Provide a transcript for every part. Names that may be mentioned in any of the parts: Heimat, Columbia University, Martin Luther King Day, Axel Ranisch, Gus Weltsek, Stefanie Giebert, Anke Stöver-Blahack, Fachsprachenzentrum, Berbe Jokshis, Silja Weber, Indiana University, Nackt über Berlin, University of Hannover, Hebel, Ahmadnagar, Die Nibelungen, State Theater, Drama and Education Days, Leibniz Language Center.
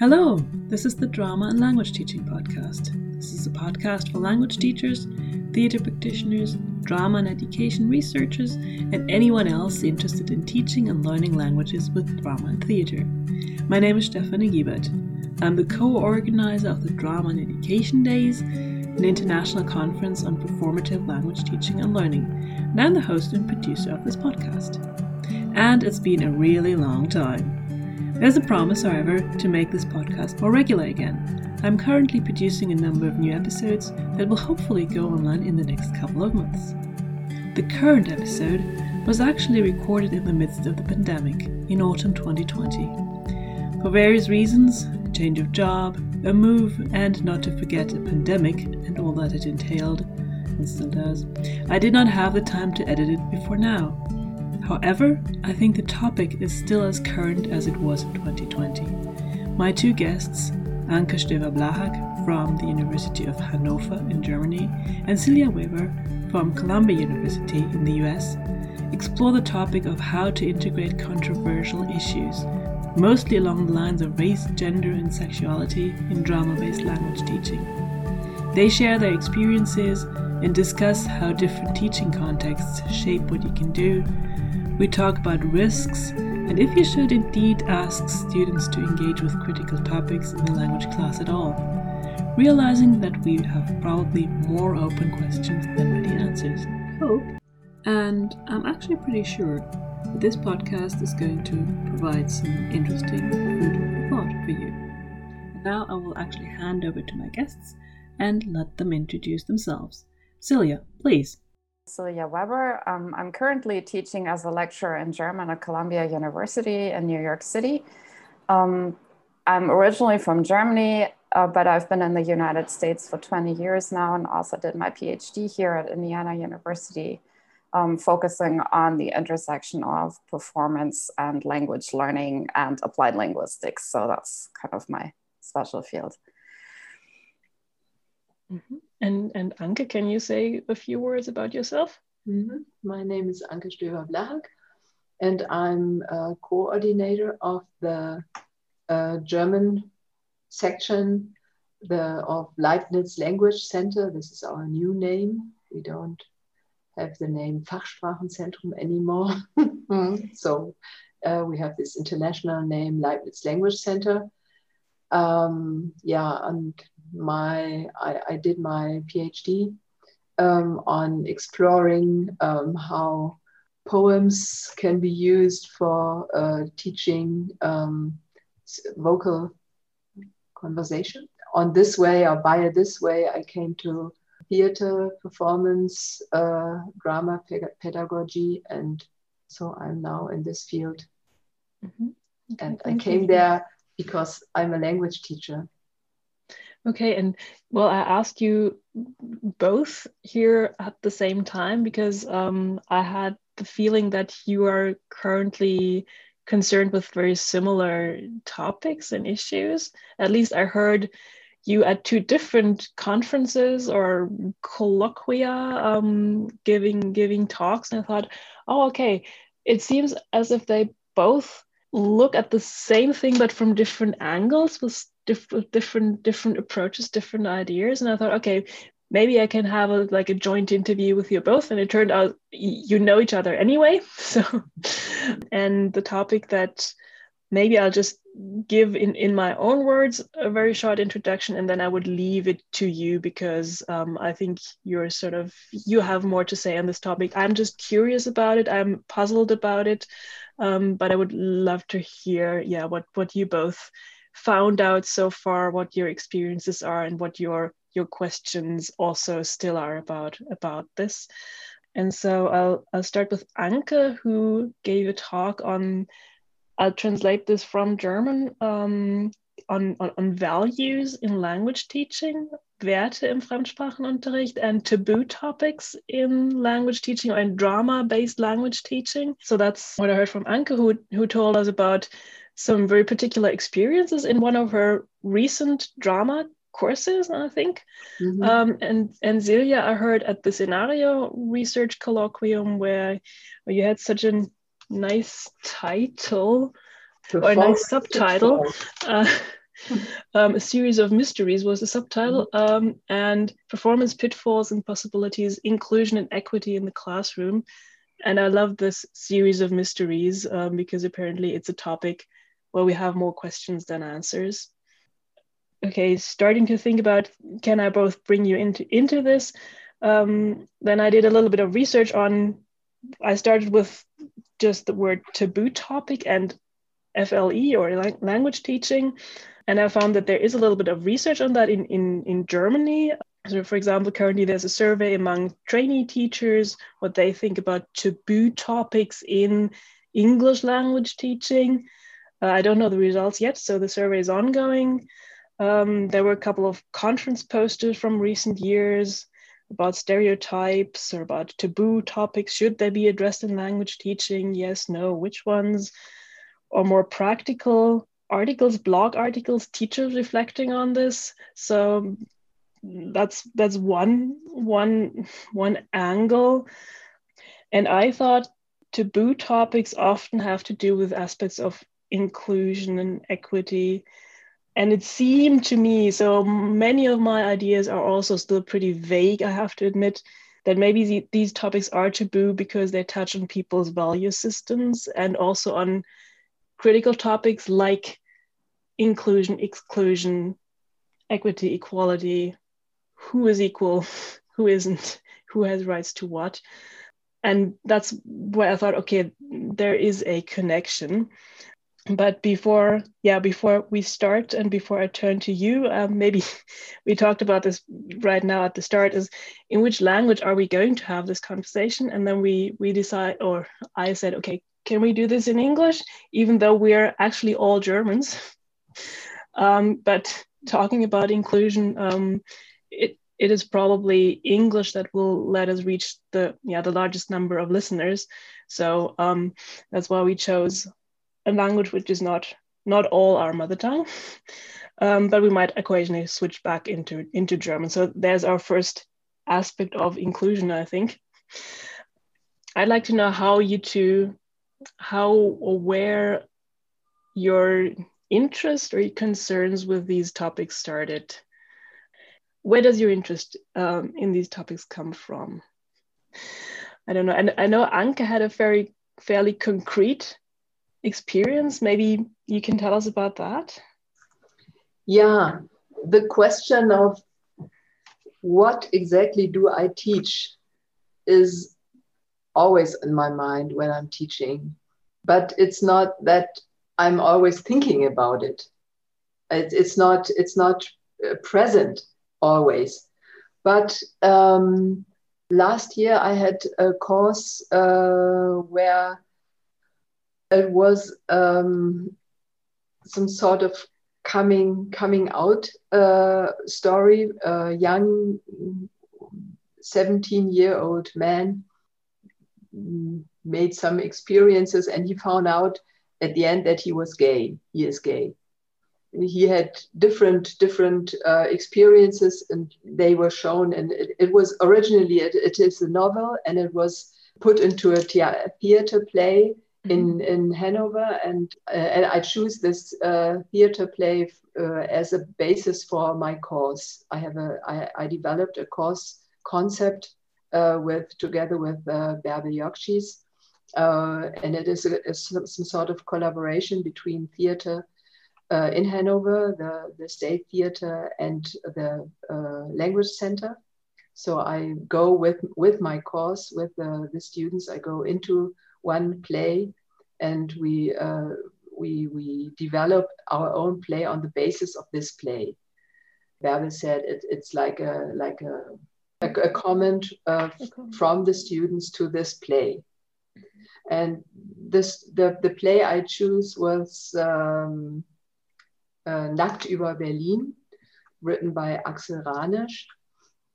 Hello, this is the Drama and Language Teaching Podcast. This is a podcast for language teachers, theater practitioners, drama and education researchers, and anyone else interested in teaching and learning languages with drama and theater. My name is Stefanie Giebert. I'm the co-organizer of the Drama and Education Days, an international conference on performative language teaching and learning, and I'm the host and producer of this podcast. And it's been a really long time. There's a promise, however, to make this podcast more regular again. I'm currently producing a number of new episodes that will hopefully go online in the next couple of months. The current episode was actually recorded in the midst of the pandemic, in autumn 2020. For various reasons, a change of job, a move, and not to forget a pandemic and all that it entailed, and still does, I did not have the time to edit it before now. However, I think the topic is still as current as it was in 2020. My two guests, Anke Stöver-Blahack from the University of Hannover in Germany and Silja Weber from Columbia University in the US, explore the topic of how to integrate controversial issues, mostly along the lines of race, gender, and sexuality in drama-based language teaching. They share their experiences and discuss how different teaching contexts shape what you can do. We talk about risks and if you should indeed ask students to engage with critical topics in the language class at all, realizing that we have probably more open questions than many answers. Hope, and I'm actually pretty sure that this podcast is going to provide some interesting food for thought for you. Now I will actually hand over to my guests and let them introduce themselves. Silja, please. Silja Weber. I'm currently teaching as a lecturer in German at Columbia University in New York City. I'm originally from Germany, but I've been in the United States for 20 years now and also did my PhD here at Indiana University, focusing on the intersection of performance and language learning and applied linguistics. So that's kind of my special field. Mm-hmm. And Anke, can you say a few words about yourself? Mm-hmm. My name is Anke Stöver-Blahack, and I'm a coordinator of the German section of Leibniz Language Center. This is our new name. We don't have the name Fachsprachenzentrum anymore. So we have this international name, Leibniz Language Center. I did my PhD on exploring how poems can be used for teaching vocal conversation. I came to theater, performance, drama, pedagogy, and so I'm now in this field. Mm-hmm. Okay, and I came there because I'm a language teacher. Okay, and well, I asked you both here at the same time because I had the feeling that you are currently concerned with very similar topics and issues. At least I heard you at two different conferences or colloquia giving talks, and I thought, oh, okay, it seems as if they both look at the same thing but from different angles with different approaches, different ideas. And I thought, okay, maybe I can have a joint interview with you both. And it turned out you know each other anyway. So, and the topic that maybe I'll just give in my own words, a very short introduction, and then I would leave it to you because I think you have more to say on this topic. I'm just curious about it. I'm puzzled about it, but I would love to hear, what you both found out so far, what your experiences are and what your questions also still are about this. And so I'll start with Anke, who gave a talk on, I'll translate this from German, on values in language teaching, Werte im Fremdsprachenunterricht, and taboo topics in language teaching or in drama-based language teaching. So that's what I heard from Anke, who told us about some very particular experiences in one of her recent drama courses, I think. Mm-hmm. And Silja, I heard at the Scenario Research Colloquium where you had such a nice title, or a nice subtitle, A Series of Mysteries was the subtitle, and Performance Pitfalls and Possibilities, Inclusion and Equity in the Classroom. And I love this Series of Mysteries because apparently it's a topic where we have more questions than answers. Okay, starting to think about, can I both bring you into this? Then I did a little bit of research on, I started with just the word taboo topic and FLE or language teaching. And I found that there is a little bit of research on that in Germany. So for example, currently there's a survey among trainee teachers, what they think about taboo topics in English language teaching. I don't know the results yet, so the survey is ongoing. There were a couple of conference posters from recent years about stereotypes or about taboo topics. Should they be addressed in language teaching? Yes, no, which ones? Or more practical articles, blog articles, teachers reflecting on this. So that's one angle. And I thought taboo topics often have to do with aspects of inclusion and equity. And it seemed to me, so many of my ideas are also still pretty vague, I have to admit, that maybe these topics are taboo because they touch on people's value systems and also on critical topics like inclusion, exclusion, equity, equality, who is equal, who isn't, who has rights to what. And that's where I thought, okay, there is a connection. But before we start and before I turn to you, maybe we talked about this right now at the start, is in which language are we going to have this conversation? And then we decide, or I said, okay, can we do this in English? Even though we're actually all Germans. But talking about inclusion, it is probably English that will let us reach the largest number of listeners. So that's why we chose a language which is not all our mother tongue, but we might occasionally switch back into German. So there's our first aspect of inclusion, I think. I'd like to know how or where your interest or your concerns with these topics started. Where does your interest in these topics come from? I don't know. And I know Anke had a fairly concrete experience. Maybe you can tell us about that. Yeah, the question of what exactly do I teach is always in my mind when I'm teaching, but it's not that I'm always thinking about it. It's not present always. But last year I had a course where it was some sort of coming out story. A young 17-year-old man made some experiences, and he found out at the end that he was gay. He is gay. He had different experiences, and they were shown. And it was originally it is a novel, and it was put into a theater play. In Hannover, and I choose this theater play as a basis for my course. I developed a course concept together with Berbe Jokshis, and it is some sort of collaboration between theater in Hannover, the State Theater, and the Language Center. So I go with my course with the students. I go into one play, and we develop our own play on the basis of this play. Berbe said it's like a comment from the students to this play, and the play I choose was Nackt über Berlin, written by Axel Ranisch.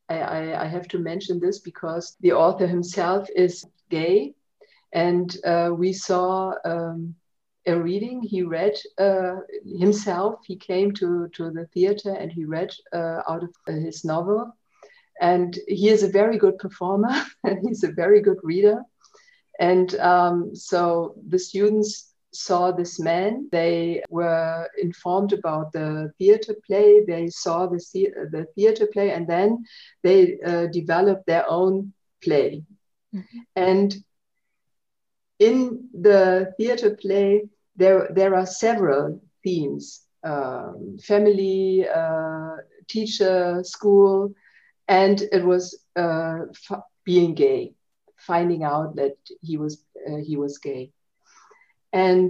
I have to mention this because the author himself is gay. And we saw a reading. He read himself. He came to the theater and he read out of his novel. And he is a very good performer and he's a very good reader. And so the students saw this man. They were informed about the theater play. They saw the theater play, and then they developed their own play. Mm-hmm. And in the theater play, there are several themes. Family, teacher, school, and it was being gay, finding out that he was gay. And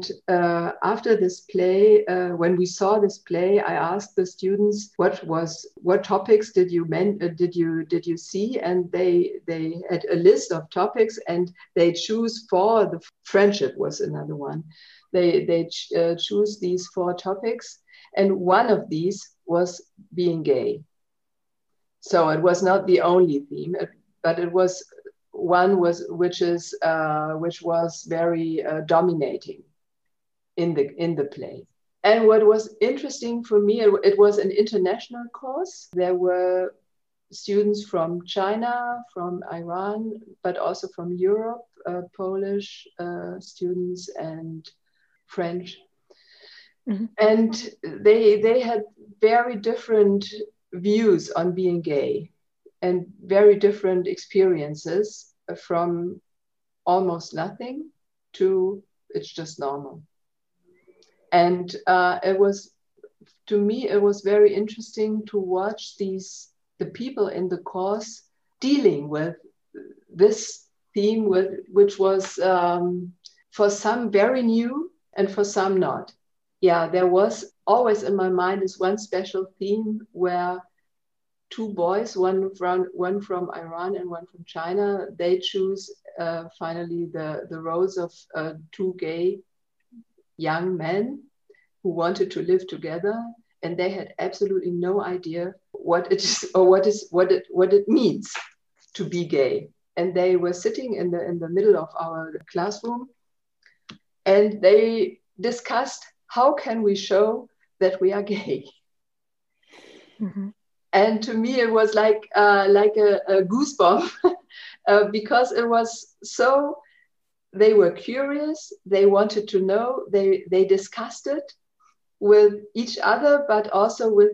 after this play, when we saw this play, I asked the students what topics did you see, and they had a list of topics, and they choose four. The friendship was another one. They choose these four topics. And one of these was being gay. So it was not the only theme, but it was one which was very dominating in the play. And what was interesting for me, it was an international course. There were students from China, from Iran, but also from Europe, Polish students and French. Mm-hmm. And they had very different views on being gay and very different experiences, from almost nothing to it's just normal. And it was very interesting to watch the people in the course dealing with this theme, which was for some very new and for some not. Yeah, there was always in my mind this one special theme where two boys, one from Iran and one from China, they choose finally the roles of two gay young men who wanted to live together, and they had absolutely no idea what it is or what it means to be gay. And they were sitting in the middle of our classroom, and they discussed, how can we show that we are gay? Mm-hmm. And to me, it was like a goosebump because it was so, they were curious, they wanted to know, they discussed it with each other, but also with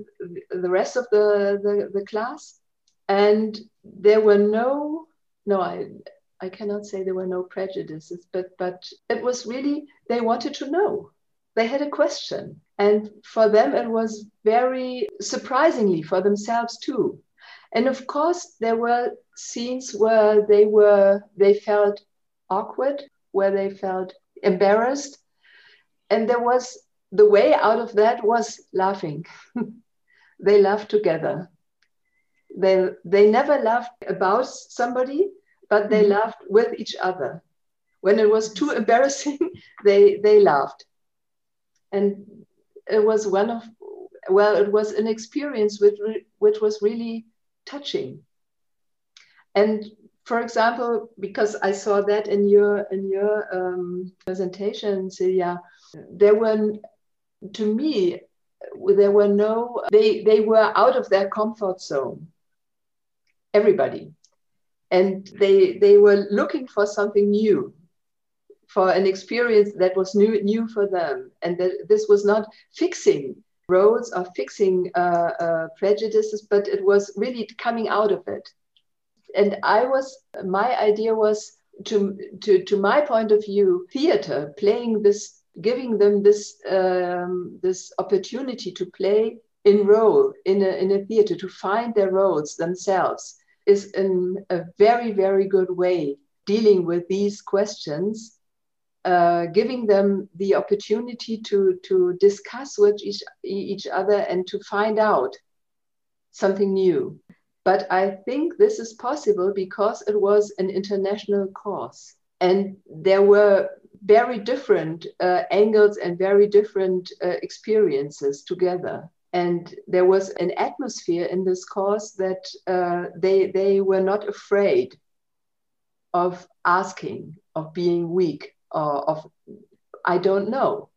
the rest of the class. And there were I cannot say there were no prejudices, but it was really, they wanted to know. They had a question, and for them it was very surprisingly for themselves too. And of course there were scenes where they felt awkward, where they felt embarrassed, and there was the way out of that was laughing. They laughed together. They never laughed about somebody, but they laughed with each other. When it was too embarrassing, they laughed. And it was it was an experience which was really touching. And for example, because I saw that in your presentation, Silja, they were out of their comfort zone, everybody. And they were looking for something new, for an experience that was new for them. And that this was not fixing roads or fixing prejudices, but it was really coming out of it. And my idea was, to my point of view, theater, playing this, giving them this opportunity to play in role, in a theater, to find their roles themselves, is a very, very good way dealing with these questions. Giving them the opportunity to discuss with each other and to find out something new. But I think this is possible because it was an international course, and there were very different angles and very different experiences together. And there was an atmosphere in this course that they were not afraid of asking, of being weak, of I don't know.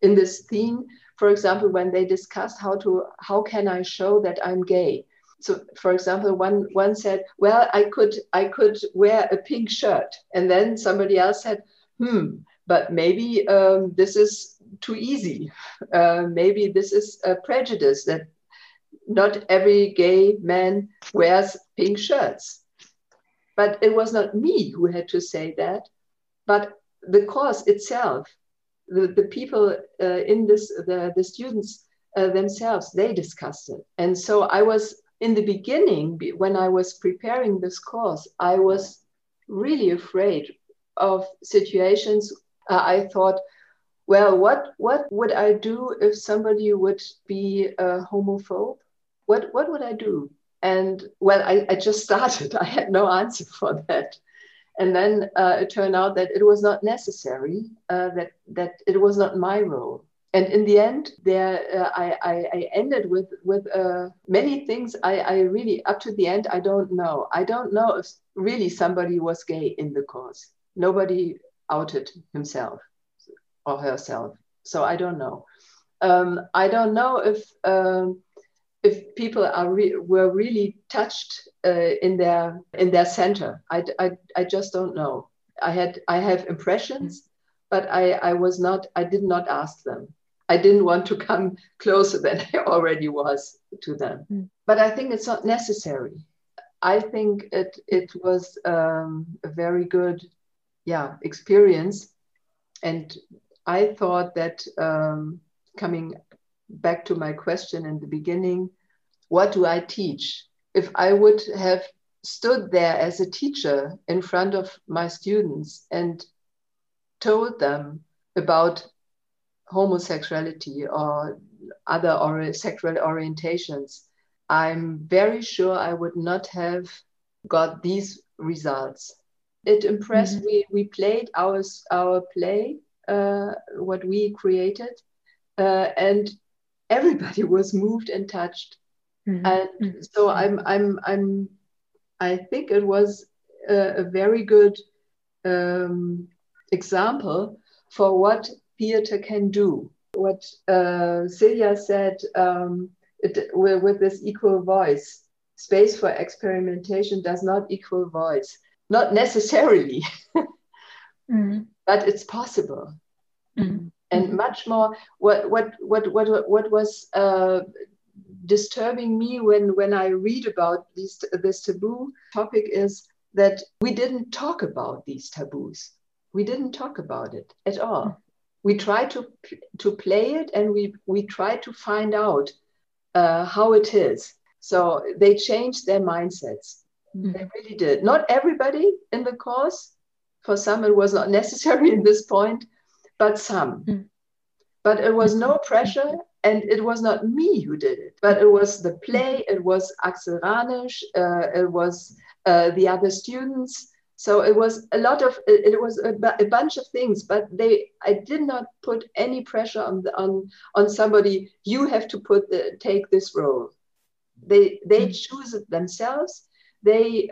In this theme, for example, when they discussed how can I show that I'm gay, So, for example, one said, well, I could wear a pink shirt. And then somebody else said, but maybe this is too easy. Maybe this is a prejudice that not every gay man wears pink shirts. But it was not me who had to say that, but the course itself, the people in this, the students themselves, they discussed it. And so I was, in the beginning, when I was preparing this course, I was really afraid of situations. I thought, well, what would I do if somebody would be a homophobe? What would I do? And well, I just started. I had no answer for that. And then it turned out that it was not necessary, that it was not my role. And in the end, there I ended with many things. I really, up to the end, I don't know. I don't know if really somebody was gay in the course. Nobody outed himself or herself. So I don't know. I don't know if people are were really touched in their center. I just don't know. I have impressions, but I did not ask them. I didn't want to come closer than I already was to them. But I think it's not necessary. I think it was a very good, experience. And I thought that coming back to my question in the beginning, what do I teach? If I would have stood there as a teacher in front of my students and told them about homosexuality or other sexual orientations, I'm very sure I would not have got these results. It impressed me. We played our play, what we created, and everybody was moved and touched. And so I think it was a very good example for what theater can do. What Silja said with this equal voice, space for experimentation does not equal voice. Not necessarily, but it's possible. And much more, what was disturbing me when I read about this taboo topic is that we didn't talk about these taboos. We didn't talk about it at all. We tried to play it, and we tried to find out how it is. So they changed their mindsets. They really did. Not everybody in the course. For some, it was not necessary in this point, but some. But it was no pressure, and it was not me who did it. But it was the play. It was Axel Ranisch. It was the other students. So it was a bunch of things, but I did not put any pressure on somebody. You have to take this role. They choose it themselves. They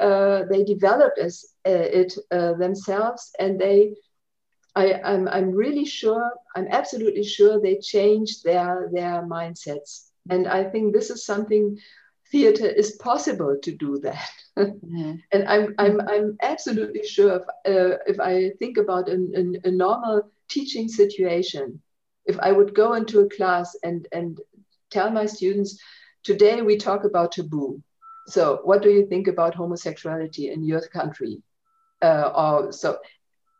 develop it themselves, and I'm really sure, I'm absolutely sure they changed their mindsets. And I think this is something theater is possible to do that. And I'm absolutely sure if I think about a normal teaching situation, if I would go into a class and tell my students, today we talk about taboo. So what do you think about homosexuality in your country? So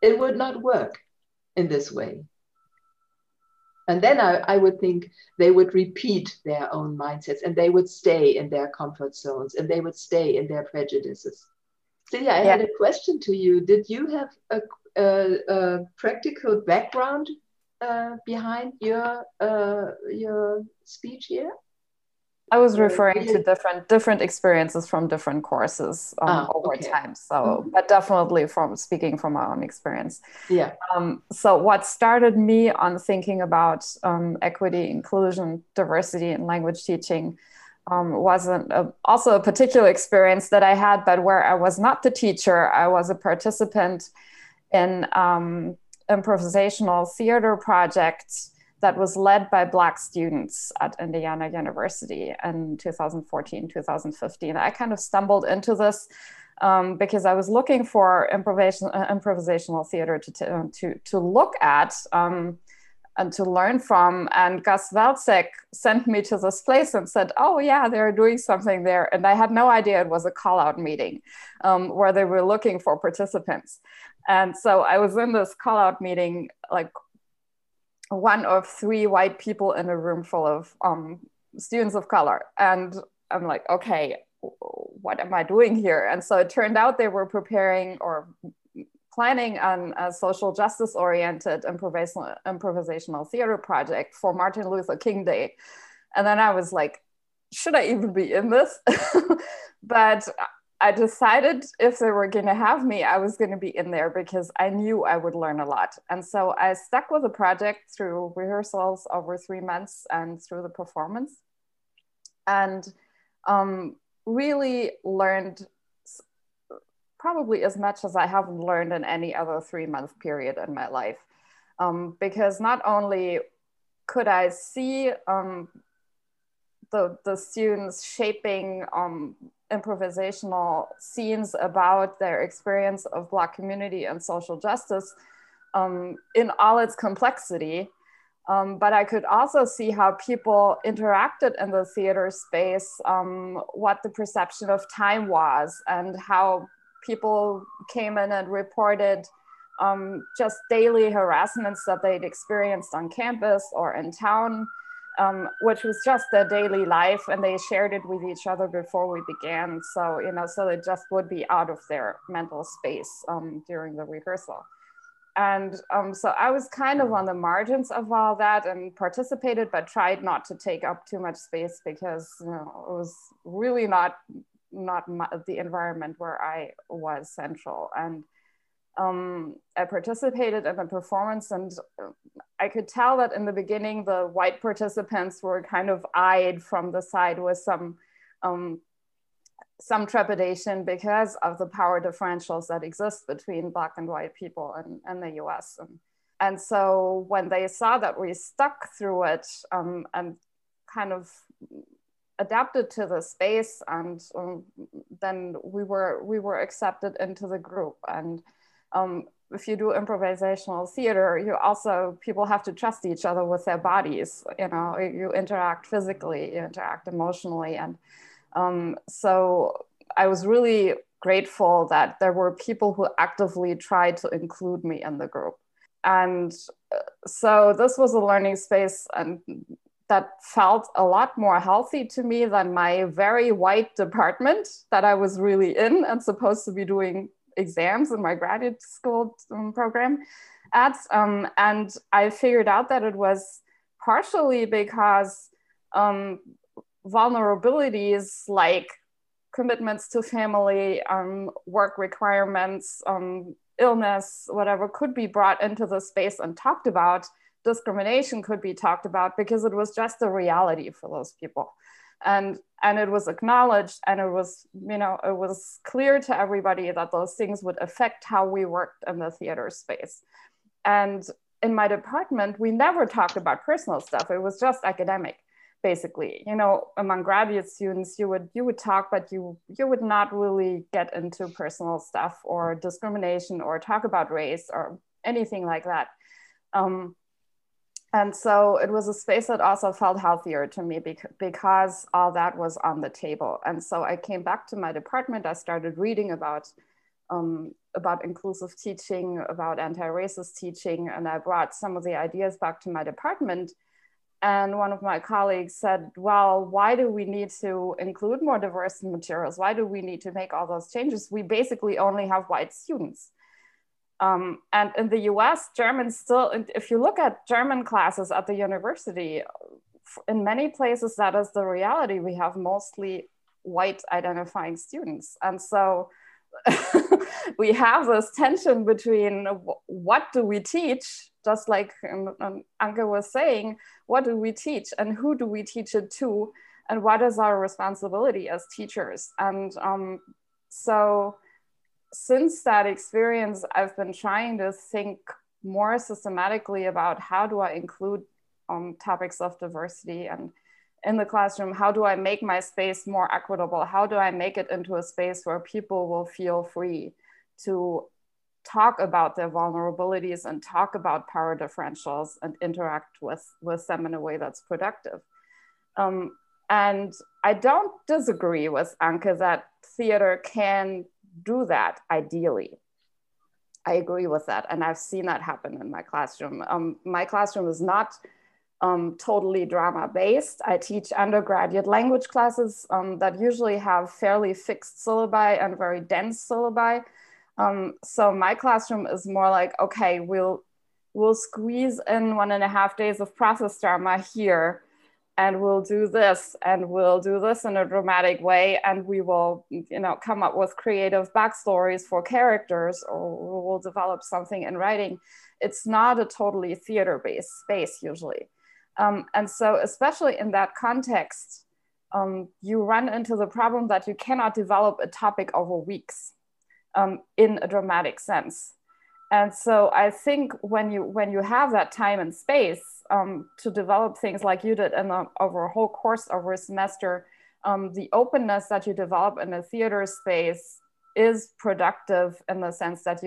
it would not work in this way. And then I would think they would repeat their own mindsets, and they would stay in their comfort zones, and they would stay in their prejudices. Silja, I had a question to you. Did you have a practical background behind your speech here? I was referring to different experiences from different courses over time. So, but definitely speaking from my own experience. Yeah. So what started me on thinking about equity, inclusion, diversity in language teaching wasn't also a particular experience that I had, but where I was not the teacher. I was a participant in improvisational theater projects that was led by Black students at Indiana University in 2014, 2015. I kind of stumbled into this because I was looking for improvisational theater to look at and to learn from. And Gus Weltsek sent me to this place and said, oh yeah, they're doing something there. And I had no idea it was a call out meeting where they were looking for participants. And so I was in this call out meeting, like one of three white people in a room full of students of color. And I'm like, okay, what am I doing here? And so it turned out they were preparing or planning on a social justice oriented improvisational theater project for Martin Luther King Day. And then I was like, should I even be in this? But I decided if they were gonna have me, I was gonna be in there because I knew I would learn a lot. And so I stuck with the project through rehearsals over 3 months and through the performance, and really learned probably as much as I haven't learned in any other 3 month period in my life. Because not only could I see the students shaping improvisational scenes about their experience of Black community and social justice in all its complexity, but I could also see how people interacted in the theater space, what the perception of time was, and how people came in and reported just daily harassments that they'd experienced on campus or in town, which was just their daily life, and they shared it with each other before we began. So, you know, so they just would be out of their mental space during the rehearsal. And so I was kind of on the margins of all that and participated, but tried not to take up too much space because, you know, it was really not the environment where I was central. And I participated in the performance, and I could tell that in the beginning, the white participants were kind of eyed from the side with some trepidation because of the power differentials that exist between Black and white people in the US. And so when they saw that we stuck through it and kind of adapted to the space, and then we were accepted into the group. And if you do improvisational theater, you also, people have to trust each other with their bodies. You know, you interact physically, you interact emotionally. And so I was really grateful that there were people who actively tried to include me in the group. And so this was a learning space and that felt a lot more healthy to me than my very white department that I was really in and supposed to be doing exams in my graduate school program at. And I figured out that it was partially because vulnerabilities like commitments to family, work requirements, illness, whatever, could be brought into the space and talked about. Discrimination could be talked about because it was just a reality for those people. And it was acknowledged, and it was, you know, it was clear to everybody that those things would affect how we worked in the theater space. And in my department, we never talked about personal stuff. It was just academic, basically. You know, among graduate students, you would talk, but you would not really get into personal stuff or discrimination or talk about race or anything like that. And so it was a space that also felt healthier to me because all that was on the table. And so I came back to my department. I started reading about inclusive teaching, about anti-racist teaching, and I brought some of the ideas back to my department. And one of my colleagues said, well, why do we need to include more diverse materials? Why do we need to make all those changes? We basically only have white students. And in the US, German still, if you look at German classes at the university, in many places, that is the reality. We have mostly white identifying students. And so we have this tension between what do we teach, just like Anke was saying, what do we teach and who do we teach it to? And what is our responsibility as teachers? And so since that experience, I've been trying to think more systematically about how do I include on topics of diversity. And in the classroom, how do I make my space more equitable? How do I make it into a space where people will feel free to talk about their vulnerabilities and talk about power differentials and interact with them in a way that's productive? And I don't disagree with Anke that theater can do that ideally. I agree with that, and I've seen that happen in my classroom. My classroom is not totally drama-based. I teach undergraduate language classes that usually have fairly fixed syllabi and very dense syllabi. So my classroom is more like, okay, we'll squeeze in 1.5 days of process drama here, and we'll do this in a dramatic way, and we will, you know, come up with creative backstories for characters, or we'll develop something in writing. It's not a totally theater-based space usually. And so especially in that context, you run into the problem that you cannot develop a topic over weeks in a dramatic sense. And so I think when you have that time and space to develop things like you did over a whole course, over a semester, the openness that you develop in a theater space is productive in the sense that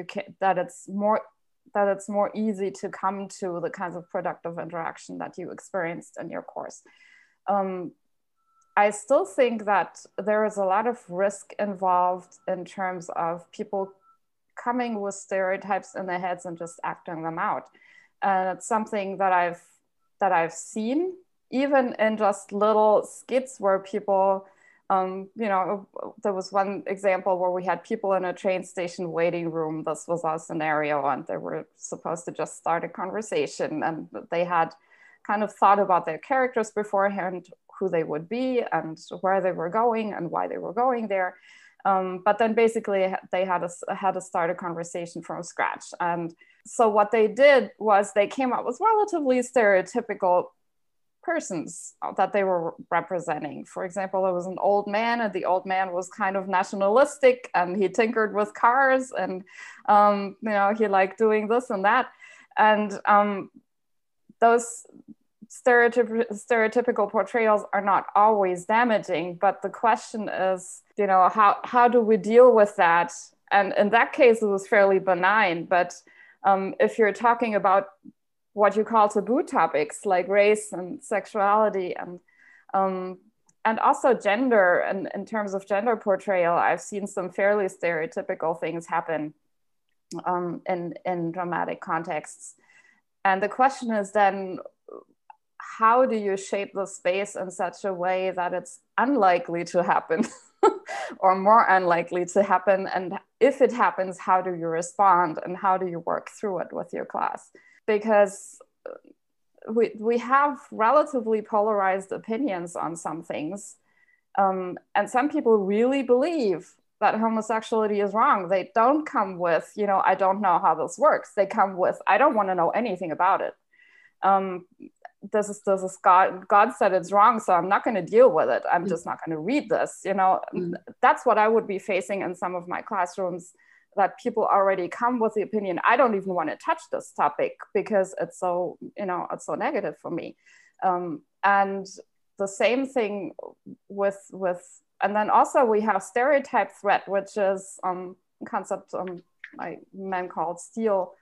it's more easy to come to the kinds of productive interaction that you experienced in your course. I still think that there is a lot of risk involved in terms of people coming with stereotypes in their heads and just acting them out. And it's something that I've seen, even in just little skits where people, you know, there was one example where we had people in a train station waiting room. This was our scenario, and they were supposed to just start a conversation, and they had kind of thought about their characters beforehand, who they would be and where they were going and why they were going there. But then basically they had to start a conversation from scratch. And so what they did was they came up with relatively stereotypical persons that they were representing. For example, there was an old man, and the old man was kind of nationalistic, and he tinkered with cars, and you know, he liked doing this and that. And those stereotypical portrayals are not always damaging, but the question is, you know, how do we deal with that? And in that case, it was fairly benign. But if you're talking about what you call taboo topics like race and sexuality and also gender, and in terms of gender portrayal, I've seen some fairly stereotypical things happen in dramatic contexts. And the question is then, how do you shape the space in such a way that it's unlikely to happen or more unlikely to happen? And if it happens, how do you respond, and how do you work through it with your class? Because we have relatively polarized opinions on some things. And some people really believe that homosexuality is wrong. They don't come with, you know, I don't know how this works. They come with, I don't want to know anything about it. This is God said it's wrong, so I'm not going to deal with it. I'm just not going to read this, you know. That's what I would be facing in some of my classrooms, that people already come with the opinion, I don't even want to touch this topic because it's so, you know, it's so negative for me. And the same thing with and then also we have stereotype threat, which is concept my man called Steele.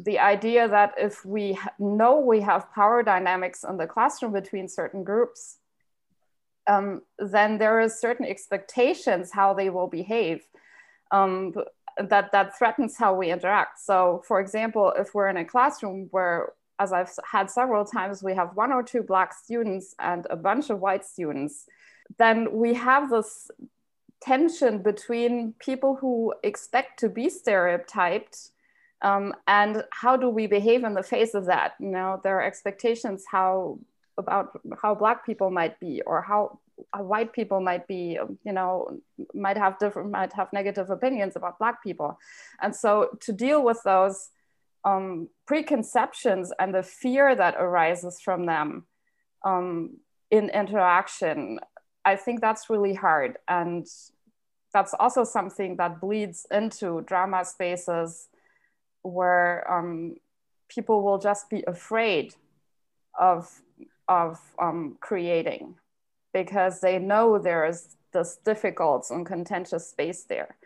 The idea that if we know we have power dynamics in the classroom between certain groups, then there is certain expectations how they will behave that threatens how we interact. So for example, if we're in a classroom where, as I've had several times, we have 1 or 2 Black students and a bunch of white students, then we have this tension between people who expect to be stereotyped and how do we behave in the face of that? You know, there are expectations about how Black people might be, or how white people might be, you know, might have negative opinions about Black people. And so to deal with those preconceptions and the fear that arises from them in interaction, I think that's really hard. And that's also something that bleeds into drama spaces where people will just be afraid of creating, because they know there is this difficult and contentious space there.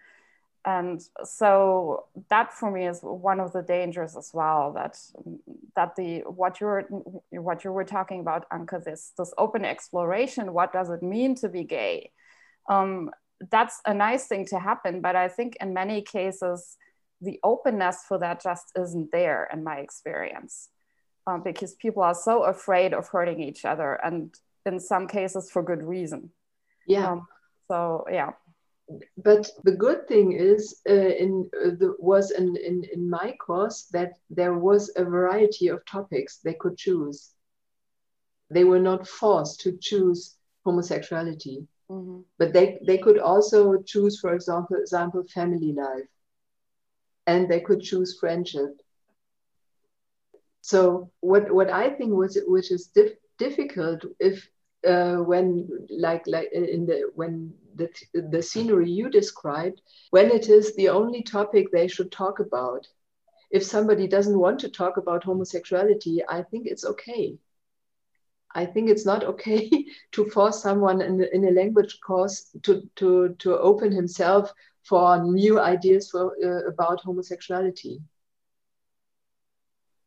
And so that for me is one of the dangers as well, that what you were talking about, Anke, this open exploration, what does it mean to be gay? That's a nice thing to happen, but I think in many cases, the openness for that just isn't there in my experience, because people are so afraid of hurting each other, and in some cases for good reason. Yeah. So, yeah. But the good thing is, in my course, that there was a variety of topics they could choose. They were not forced to choose homosexuality, mm-hmm. but they could also choose, for example, family life, and they could choose friendship. So what I think which is difficult if when the scenery you described, when it is the only topic they should talk about. If somebody doesn't want to talk about homosexuality, I think it's okay. I think it's not okay to force someone in a language course to open himself for new ideas about homosexuality.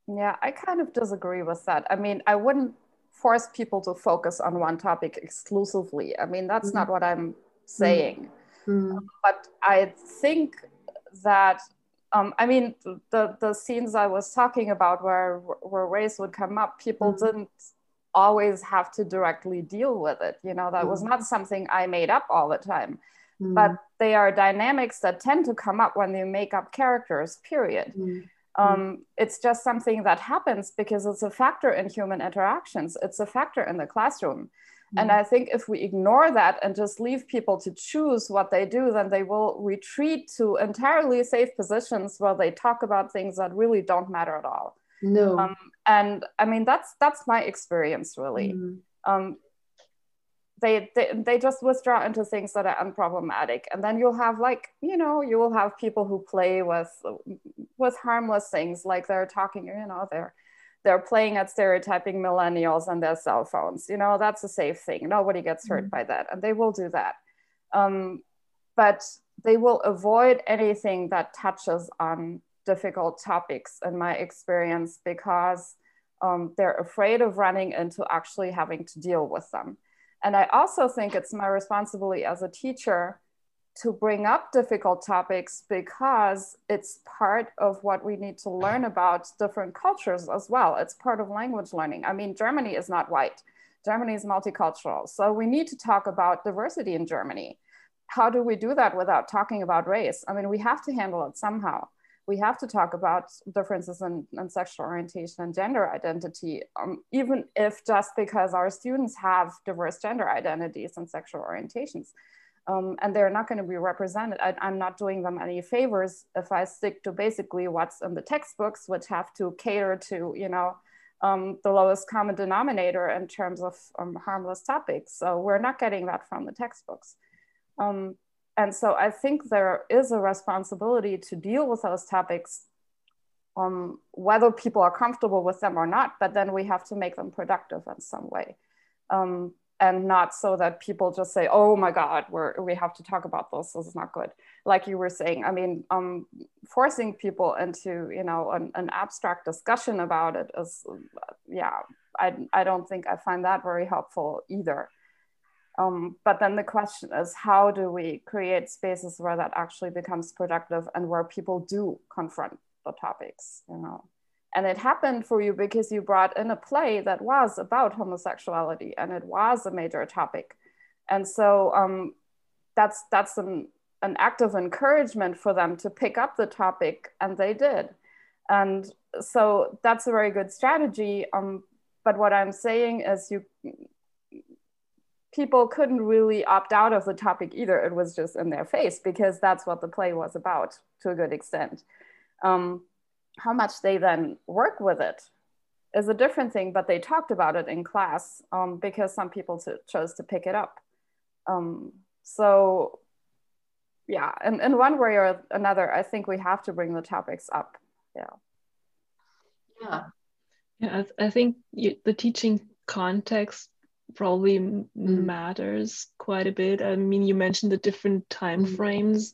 Yeah, I kind of disagree with that. I mean, I wouldn't force people to focus on one topic exclusively. I mean, that's mm-hmm. not what I'm saying. Mm-hmm. But I think that, I mean, the scenes I was talking about where race would come up, people mm-hmm. didn't always have to directly deal with it. You know, that mm-hmm. was not something I made up all the time. Mm-hmm. But they are dynamics that tend to come up when you make up characters, period. Mm-hmm. It's just something that happens because it's a factor in human interactions. It's a factor in the classroom. Mm-hmm. And I think if we ignore that and just leave people to choose what they do, then they will retreat to entirely safe positions where they talk about things that really don't matter at all. No. And I mean, that's my experience, really. Mm-hmm. They just withdraw into things that are unproblematic. And then you'll have you will have people who play with harmless things, like they're talking, they're playing at stereotyping millennials on their cell phones. You know, that's a safe thing. Nobody gets hurt mm-hmm. by that. And they will do that. But they will avoid anything that touches on difficult topics, in my experience, because they're afraid of running into actually having to deal with them. And I also think it's my responsibility as a teacher to bring up difficult topics, because it's part of what we need to learn about different cultures as well. It's part of language learning. I mean, Germany is not white. Germany is multicultural. So we need to talk about diversity in Germany. How do we do that without talking about race? I mean, we have to handle it somehow. We have to talk about differences in sexual orientation and gender identity, even if just because our students have diverse gender identities and sexual orientations, and they're not going to be represented. I'm not doing them any favors if I stick to basically what's in the textbooks, which have to cater to, the lowest common denominator in terms of harmless topics. So we're not getting that from the textbooks. And so I think there is a responsibility to deal with those topics, whether people are comfortable with them or not, but then we have to make them productive in some way. And not so that people just say, oh my God, we have to talk about this, this is not good. Like you were saying, I mean, forcing people into, an abstract discussion about it is, I don't think I find that very helpful either. But then the question is, how do we create spaces where that actually becomes productive and where people do confront the topics, And it happened for you because you brought in a play that was about homosexuality, and it was a major topic. And so that's an act of encouragement for them to pick up the topic, and they did. And so that's a very good strategy. But what I'm saying is people couldn't really opt out of the topic either. It was just in their face, because that's what the play was about to a good extent. How much they then work with it is a different thing, but they talked about it in class because some people chose to pick it up. So yeah, and in one way or another, I think we have to bring the topics up, yeah. Yeah, I think the teaching context probably matters quite a bit. I mean, you mentioned the different time frames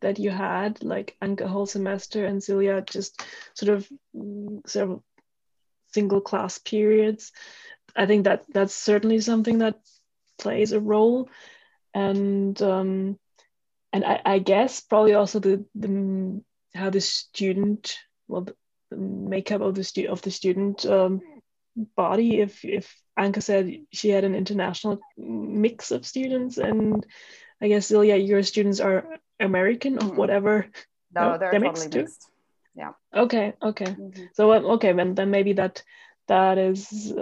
that you had, like Anke whole semester and Silja just sort of single class periods. I think that that's certainly something that plays a role, and I guess probably also the how the student, well, the makeup of the student body. If Anke said she had an international mix of students, and I guess Silja, your students are American or whatever. No, they're totally mixed. Yeah. Okay. Mm-hmm. So then maybe that is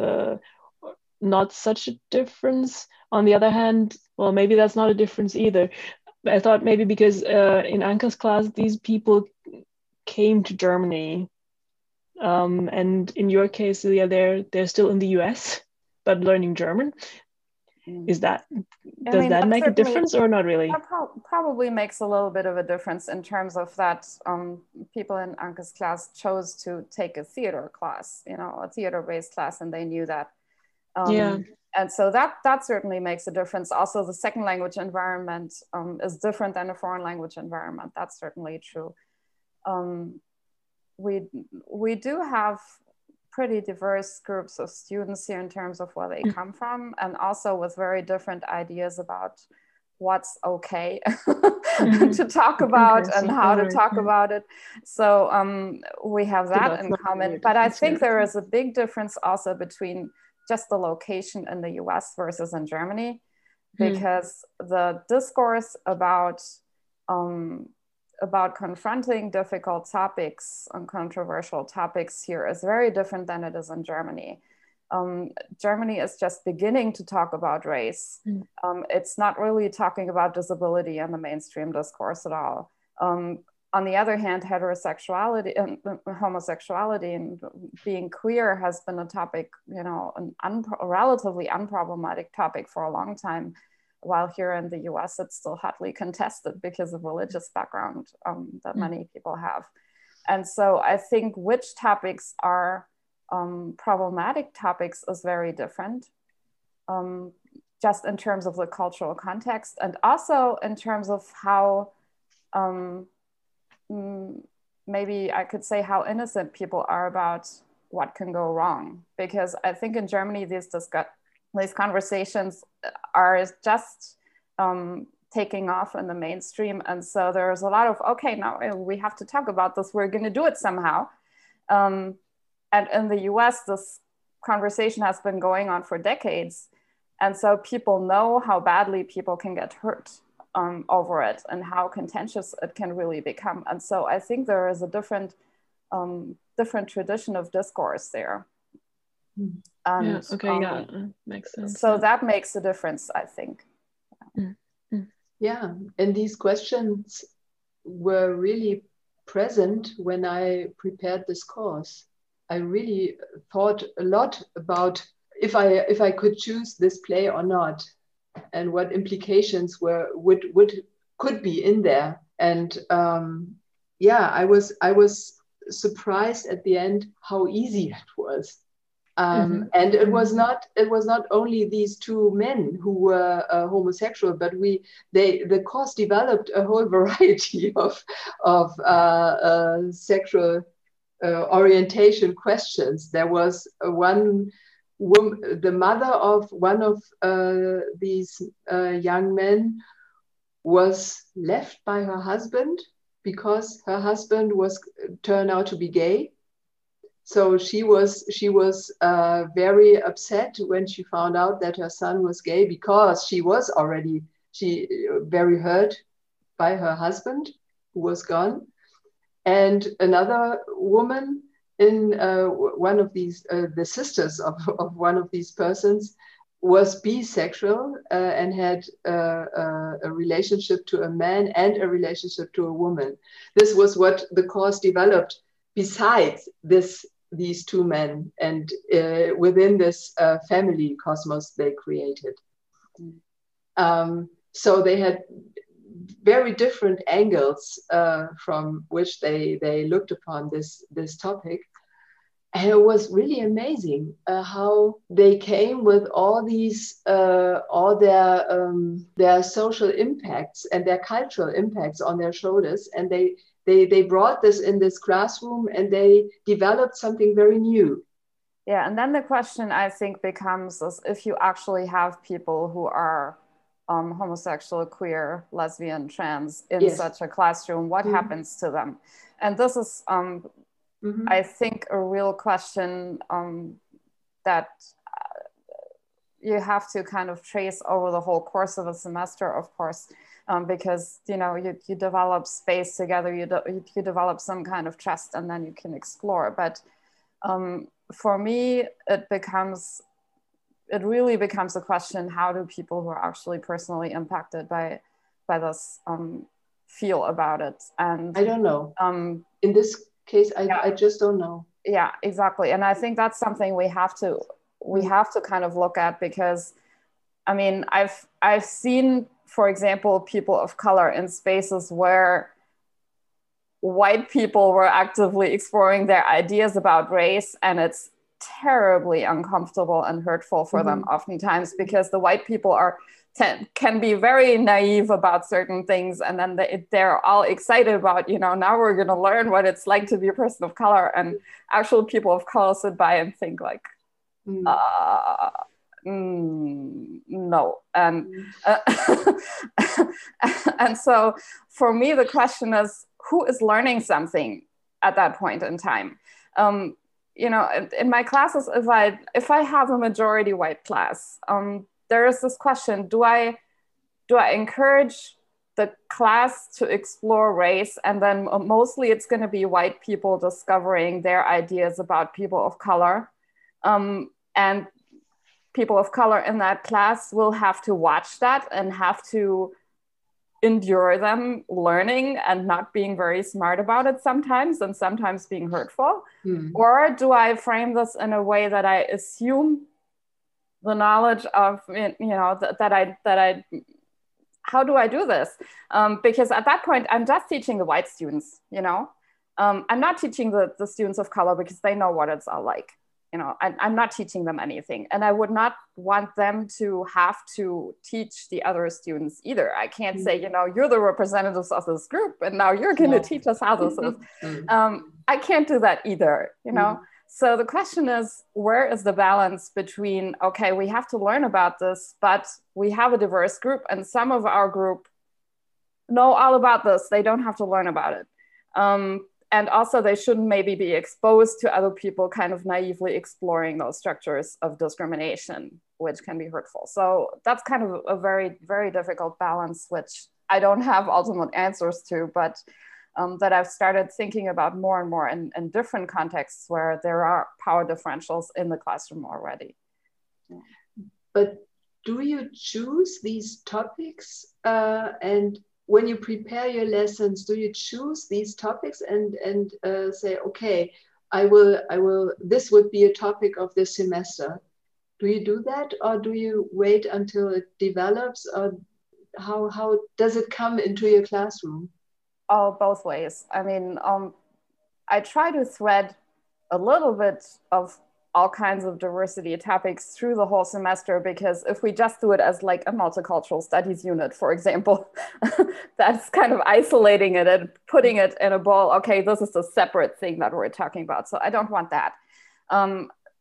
not such a difference. On the other hand, well, maybe that's not a difference either. I thought maybe because in Anke's class, these people came to Germany, and in your case, Silja, they're still in the US but learning German. Is that does that make a difference or not really? That probably makes a little bit of a difference in terms of that people in Anke's class chose to take a theater class, a theater-based class, and they knew that. And so that certainly makes a difference. Also, the second language environment is different than a foreign language environment. That's certainly true. We do have pretty diverse groups of students here in terms of where they come from, and also with very different ideas about what's okay to talk about and how to talk about it. So we have that in common, but I think there is a big difference also between just the location in the US versus in Germany, because the discourse about confronting difficult topics and controversial topics here is very different than it is in Germany. Germany is just beginning to talk about race. It's not really talking about disability in the mainstream discourse at all. On the other hand, heterosexuality and homosexuality and being queer has been a topic, a relatively unproblematic topic for a long time, while here in the US, it's still hotly contested because of religious background that many people have. And so I think which topics are problematic topics is very different, just in terms of the cultural context, and also in terms of how, maybe I could say, how innocent people are about what can go wrong. Because I think in Germany, these conversations are just taking off in the mainstream. And so there's a lot of, okay, now we have to talk about this. We're going to do it somehow. And in the US, this conversation has been going on for decades. And so people know how badly people can get hurt over it and how contentious it can really become. And so I think there is a different tradition of discourse there. Mm-hmm. And, makes sense. So that makes a difference, I think. Yeah, and these questions were really present when I prepared this course. I really thought a lot about if I could choose this play or not, and what implications could be in there. And I was surprised at the end how easy it was. And it was not only these two men who were homosexual, but the course developed a whole variety of sexual orientation questions. There was one woman, the mother of one of these young men, was left by her husband because her husband turned out to be gay. So she was very upset when she found out that her son was gay, because she was already very hurt by her husband who was gone. And another woman in one of these, the sisters of one of these persons, was bisexual and had a relationship to a man and a relationship to a woman. This was what the course developed besides these two men and within this family cosmos they created. So they had very different angles from which they looked upon this topic. And it was really amazing how they came with all these, all their social impacts and their cultural impacts on their shoulders. And they brought this in this classroom and they developed something very new. Yeah. And then the question I think becomes is if you actually have people who are homosexual, queer, lesbian, trans in yes. such a classroom, what mm-hmm. happens to them? And this is... Mm-hmm. I think a real question that you have to kind of trace over the whole course of a semester, of course, because, you know, you develop space together, you develop some kind of trust, and then you can explore. But for me, it really becomes a question, how do people who are actually personally impacted by this feel about it? And I don't know. In this case, I just don't know. Yeah, exactly. And I think that's something we have to kind of look at, because I mean, I've seen, for example, people of color in spaces where white people were actively exploring their ideas about race, and it's terribly uncomfortable and hurtful for mm-hmm. them oftentimes, because the white people can be very naive about certain things, and then they're all excited about, you know, now we're going to learn what it's like to be a person of color, and actual people of color sit by and think like no. And and so for me the question is, who is learning something at that point in time? You know, in my classes, if I have a majority white class, there is this question: do I encourage the class to explore race, and then mostly it's going to be white people discovering their ideas about people of color, and people of color in that class will have to watch that and have to endure them learning and not being very smart about it sometimes, and sometimes being hurtful? Mm. Or do I frame this in a way that I assume the knowledge of, you know, that I how do I do this? Because at that point I'm just teaching the white students, you know, I'm not teaching the students of color, because they know what it's all like. You know, I'm not teaching them anything, and I would not want them to have to teach the other students either. I can't mm-hmm. say, you know, you're the representatives of this group, and now you're going to teach us how this is. Mm-hmm. I can't do that either, you know. Mm-hmm. So the question is, where is the balance between, okay, we have to learn about this, but we have a diverse group, and some of our group know all about this. They don't have to learn about it. And also they shouldn't maybe be exposed to other people kind of naively exploring those structures of discrimination, which can be hurtful. So that's kind of a very, very difficult balance, which I don't have ultimate answers to, but that I've started thinking about more and more in different contexts where there are power differentials in the classroom already. But do you choose these topics and when you prepare your lessons, do you choose these topics and say, okay, I will. This would be a topic of this semester. Do you do that, or do you wait until it develops, or how does it come into your classroom? Oh, both ways. I mean, I try to thread a little bit of all kinds of diversity topics through the whole semester, because if we just do it as like a multicultural studies unit, for example, that's kind of isolating it and putting it in a bowl. Okay, this is a separate thing that we're talking about. So I don't want that.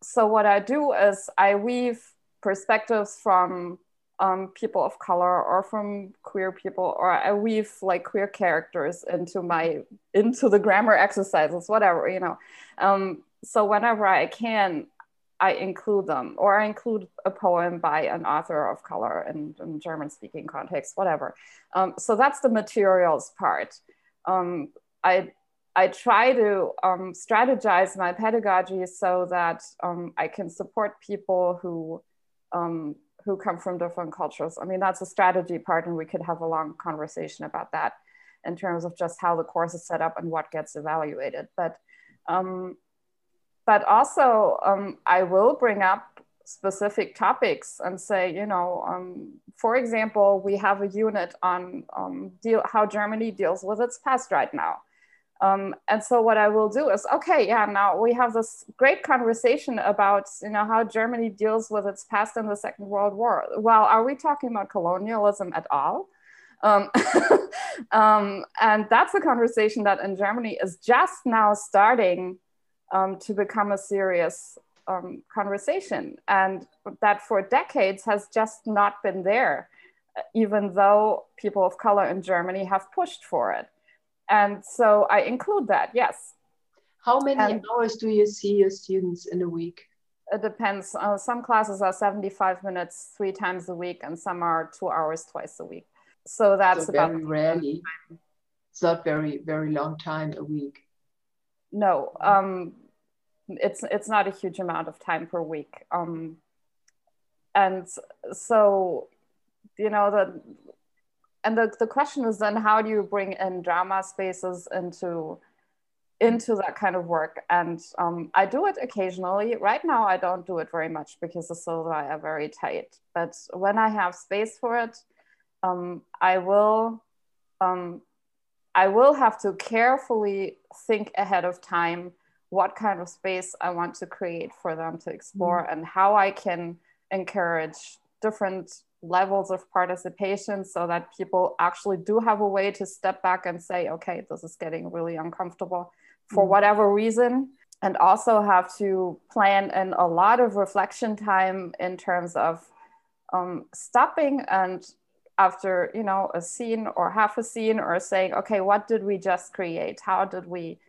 So what I do is I weave perspectives from people of color or from queer people, or I weave like queer characters into the grammar exercises, whatever, you know. So whenever I can, I include them, or I include a poem by an author of color in German-speaking context, whatever. So that's the materials part. I try to strategize my pedagogy so that I can support people who come from different cultures. I mean, that's a strategy part, and we could have a long conversation about that in terms of just how the course is set up and what gets evaluated. But also, I will bring up specific topics and say, you know, for example, we have a unit on how Germany deals with its past right now. And so what I will do is, okay, yeah, now we have this great conversation about, you know, how Germany deals with its past in the Second World War. Well, are we talking about colonialism at all? And that's a conversation that in Germany is just now starting to become a serious conversation, and that for decades has just not been there, even though people of color in Germany have pushed for it. And so I include that, yes. How many hours do you see your students in a week? It depends. Some classes are 75 minutes 3 times a week, and some are 2 hours twice a week. So that's so about... Very rarely. It's not very, very long time a week. No, it's not a huge amount of time per week. And so, you know, the question is then, how do you bring in drama spaces into that kind of work? And I do it occasionally. Right now, I don't do it very much because the syllabi are very tight. But when I have space for it, I will have to carefully think ahead of time what kind of space I want to create for them to explore, and how I can encourage different levels of participation so that people actually do have a way to step back and say, okay, this is getting really uncomfortable for whatever reason. And also have to plan in a lot of reflection time in terms of stopping and after, you know, a scene or half a scene, or saying, okay, what did we just create? How did we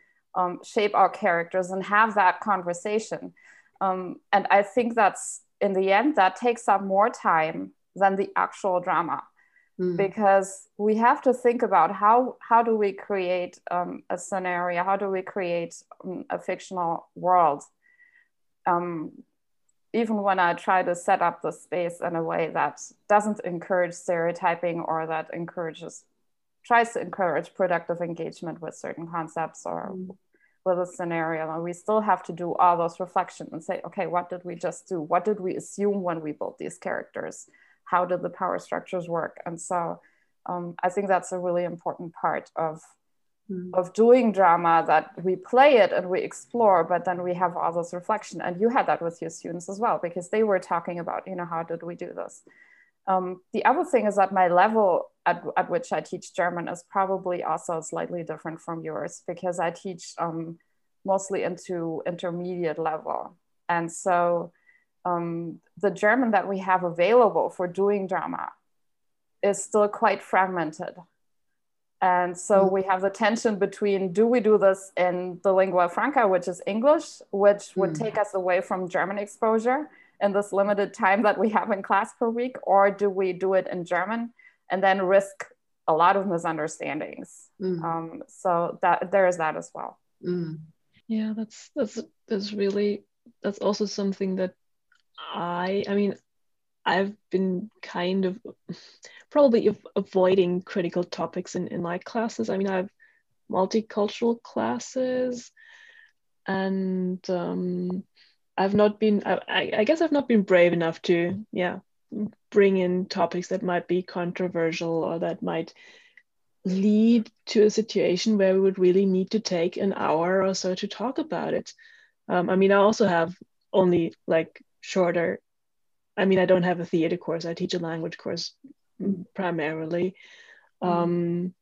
shape our characters, and have that conversation? And I think that's, in the end, that takes up more time than the actual drama, because we have to think about how do we create a scenario? How do we create a fictional world? Even when I try to set up the space in a way that doesn't encourage stereotyping, or that tries to encourage productive engagement with certain concepts or with a scenario, and we still have to do all those reflections and say, okay, what did we just do? What did we assume when we built these characters? How did the power structures work? And so I think that's a really important part of doing drama, that we play it and we explore, but then we have all this reflection. And you had that with your students as well, because they were talking about, you know, how did we do this? The other thing is that my level at which I teach German is probably also slightly different from yours, because I teach mostly into intermediate level. And so the German that we have available for doing drama is still quite fragmented. And so we have the tension between, do we do this in the lingua franca, which is English, which would take us away from German exposure in this limited time that we have in class per week, or do we do it in German and then risk a lot of misunderstandings? So that there is that as well. Yeah, that's really, that's also something that I mean, I've been kind of probably avoiding critical topics in my classes. I mean, I have multicultural classes, and I guess I've not been brave enough to bring in topics that might be controversial, or that might lead to a situation where we would really need to take an hour or so to talk about it. I mean, I also have only like shorter, I mean, I don't have a theater course. I teach a language course primarily. And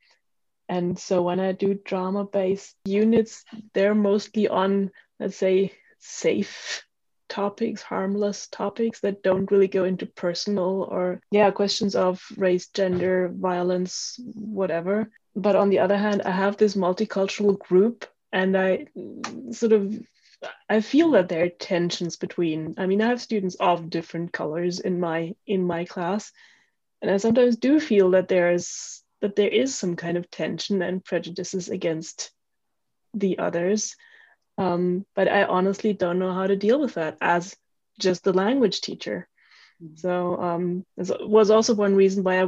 so when I do drama-based units, they're mostly on, let's say, safe topics, harmless topics that don't really go into personal or questions of race, gender, violence, whatever. But on the other hand, I have this multicultural group, and I feel that there are tensions between, I mean, I have students of different colors in my class, and I sometimes do feel that there is some kind of tension and prejudices against the others, but I honestly don't know how to deal with that as just the language teacher. So this was also one reason why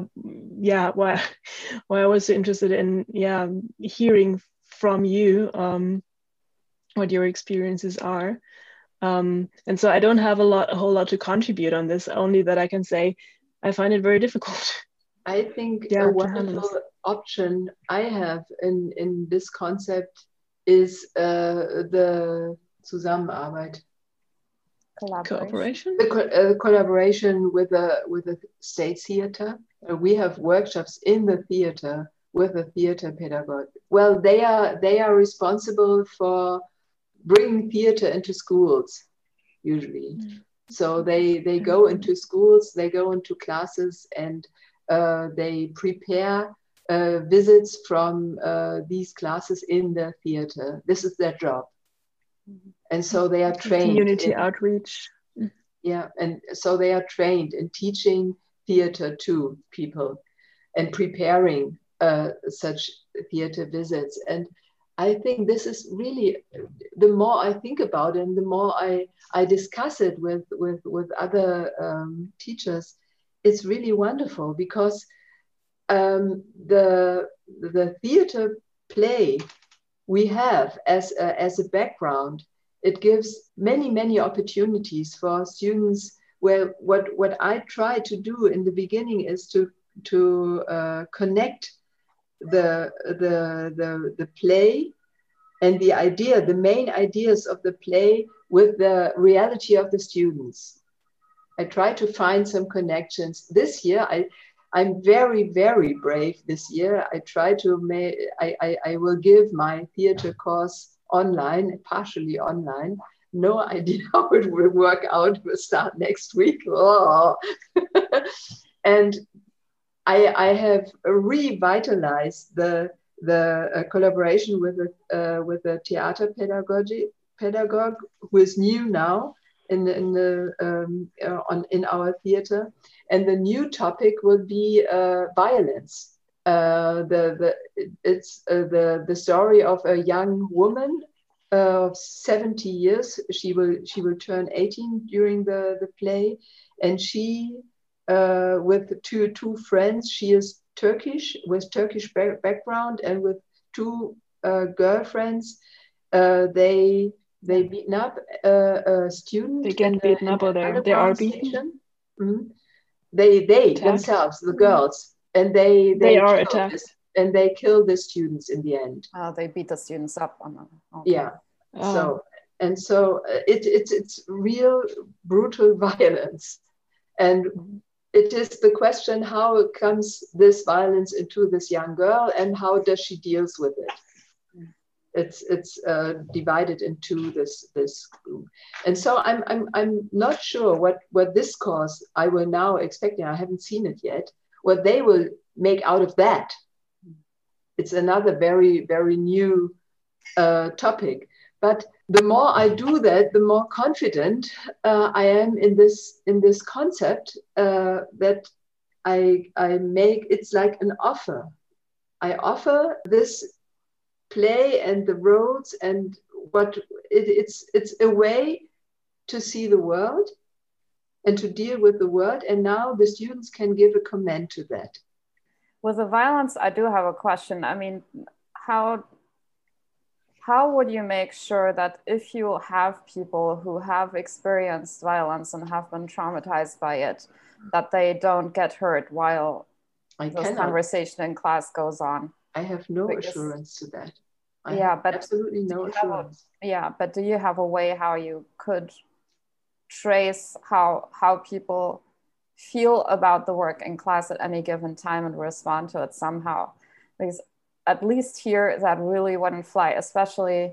I was so interested in hearing from you what your experiences are, and so I don't have a whole lot to contribute on this, only that I can say I find it very difficult. I think a wonderful option I have in this concept is the Zusammenarbeit. Collaboration? The collaboration with the State Theater. We have workshops in the theater with the theater pedagogue. Well, they are responsible for bringing theater into schools, usually. Mm. So they go into schools, they go into classes, and they prepare visits from these classes in the theater. This is their job. And so they are trained. Community outreach. Yeah, and so they are trained in teaching theater to people and preparing such theater visits. And I think this is really, the more I think about it and the more I discuss it with other teachers, it's really wonderful, because the theater play we have as a background, it gives many opportunities for students, where what I try to do in the beginning is to connect the play and the main ideas of the play with the reality of the students. I try to find some connections. This year I'm very brave this year. I try to make, I will give my theater course online, partially online. No idea how it will work out. It will start next week. Oh. And I have revitalized the collaboration with the theater pedagogue who is new now in our theater. And the new topic will be violence. It's the story of a young woman of 70 years. She will turn 18 during the play, and she with two friends. She is Turkish, with Turkish background, and with two girlfriends. They beaten up a student. They get beaten up, or they are beaten. Mm-hmm. They themselves, the girls, and they are attacked, and they kill the students in the end. Oh, they beat the students up. Okay. Yeah. Oh. So it's real brutal violence, and it is the question, how comes this violence into this young girl, and how does she deals with it? It's divided into this group, and so I'm not sure what this course I will now expecting. I haven't seen it yet. What they will make out of that. It's another very new topic. But the more I do that, the more confident I am in this concept that I make. It's like an offer. I offer this play and the roads and what it's a way to see the world and to deal with the world, and now the students can give a comment to that. With the violence, I do have a question. I mean, how would you make sure that if you have people who have experienced violence and have been traumatized by it, that they don't get hurt while this conversation in class goes on? I have no assurance to that. But absolutely no assurance. But do you have a way how you could trace how people feel about the work in class at any given time and respond to it somehow? Because at least here, that really wouldn't fly, especially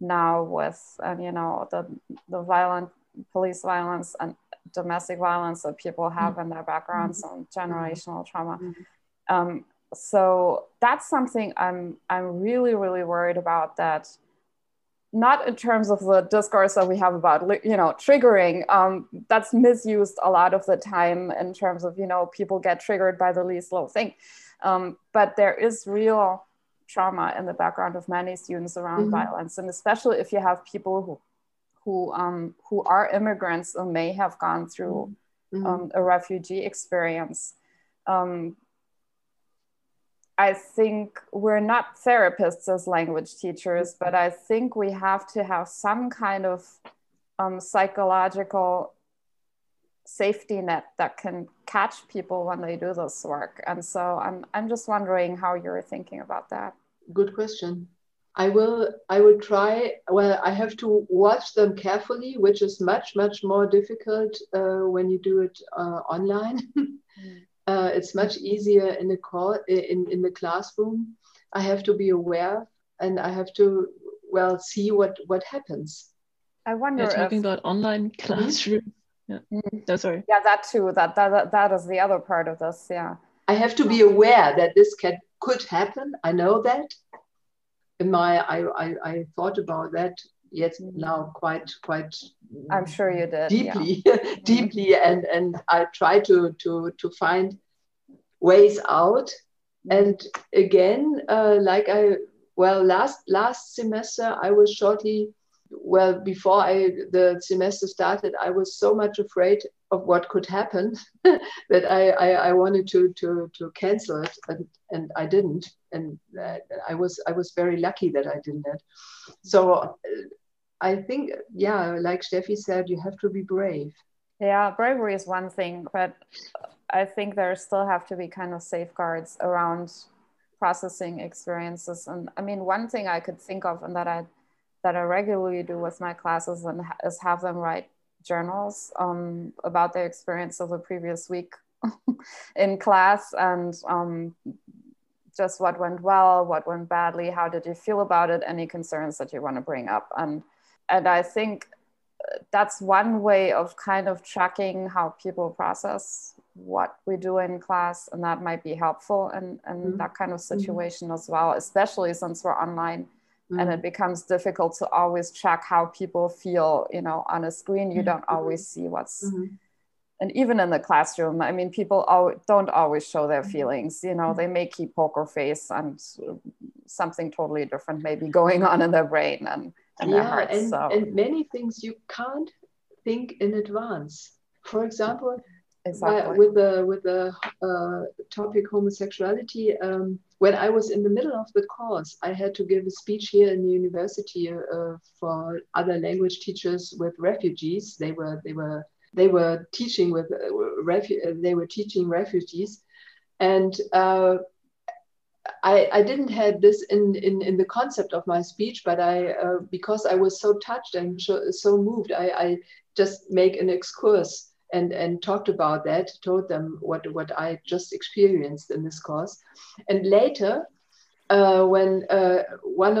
now with the violent police violence and domestic violence that people have in their backgrounds and generational trauma. So that's something I'm really worried about, that not in terms of the discourse that we have about, triggering, that's misused a lot of the time in terms of, people get triggered by the least little thing. But there is real trauma in the background of many students around violence. And especially if you have people who are immigrants and may have gone through a refugee experience. I think we're not therapists as language teachers, but I think we have to have some kind of psychological safety net that can catch people when they do this work. And so I'm just wondering how you're thinking about that. Good question. I will try, well, I have to watch them carefully, which is much more difficult when you do it online. It's much easier in the in the classroom. I have to be aware and I have to, well, see what happens. I wonder if... talking about online classroom. Yeah. No, sorry. Yeah, that too. That is the other part of this. Yeah. I have to be aware that this could happen. I know that. I thought about that now quite. I'm sure you did deeply, yeah. Deeply, and I try to find ways out. And again, last semester I was shortly. Well, before the semester started, I was so much afraid of what could happen that I wanted to cancel it, and I didn't. And I was very lucky that I did that. So I think, yeah, like Steffi said, you have to be brave. Yeah, bravery is one thing, but I think there still have to be kind of safeguards around processing experiences. And I mean, one thing I could think of and that I regularly do with my classes and is have them write journals about their experience of the previous week in class, and just what went well, what went badly, how did you feel about it, any concerns that you want to bring up. And I think that's one way of kind of tracking how people process what we do in class, and that might be helpful in that kind of situation as well, especially since we're online. And it becomes difficult to always track how people feel, you know, on a screen. You don't always see what's, and even in the classroom, I mean, people don't always show their feelings, you know, they may keep poker face and something totally different may be going on in their brain and their hearts. And many things you can't think in advance. For example, with the topic homosexuality, when I was in the middle of the course, I had to give a speech here in the university for other language teachers with refugees. They were teaching with teaching refugees, and I didn't have this in the concept of my speech, but I because I was so touched and so moved, I just make an excursus and talked about that, told them what I just experienced in this course. And later, when one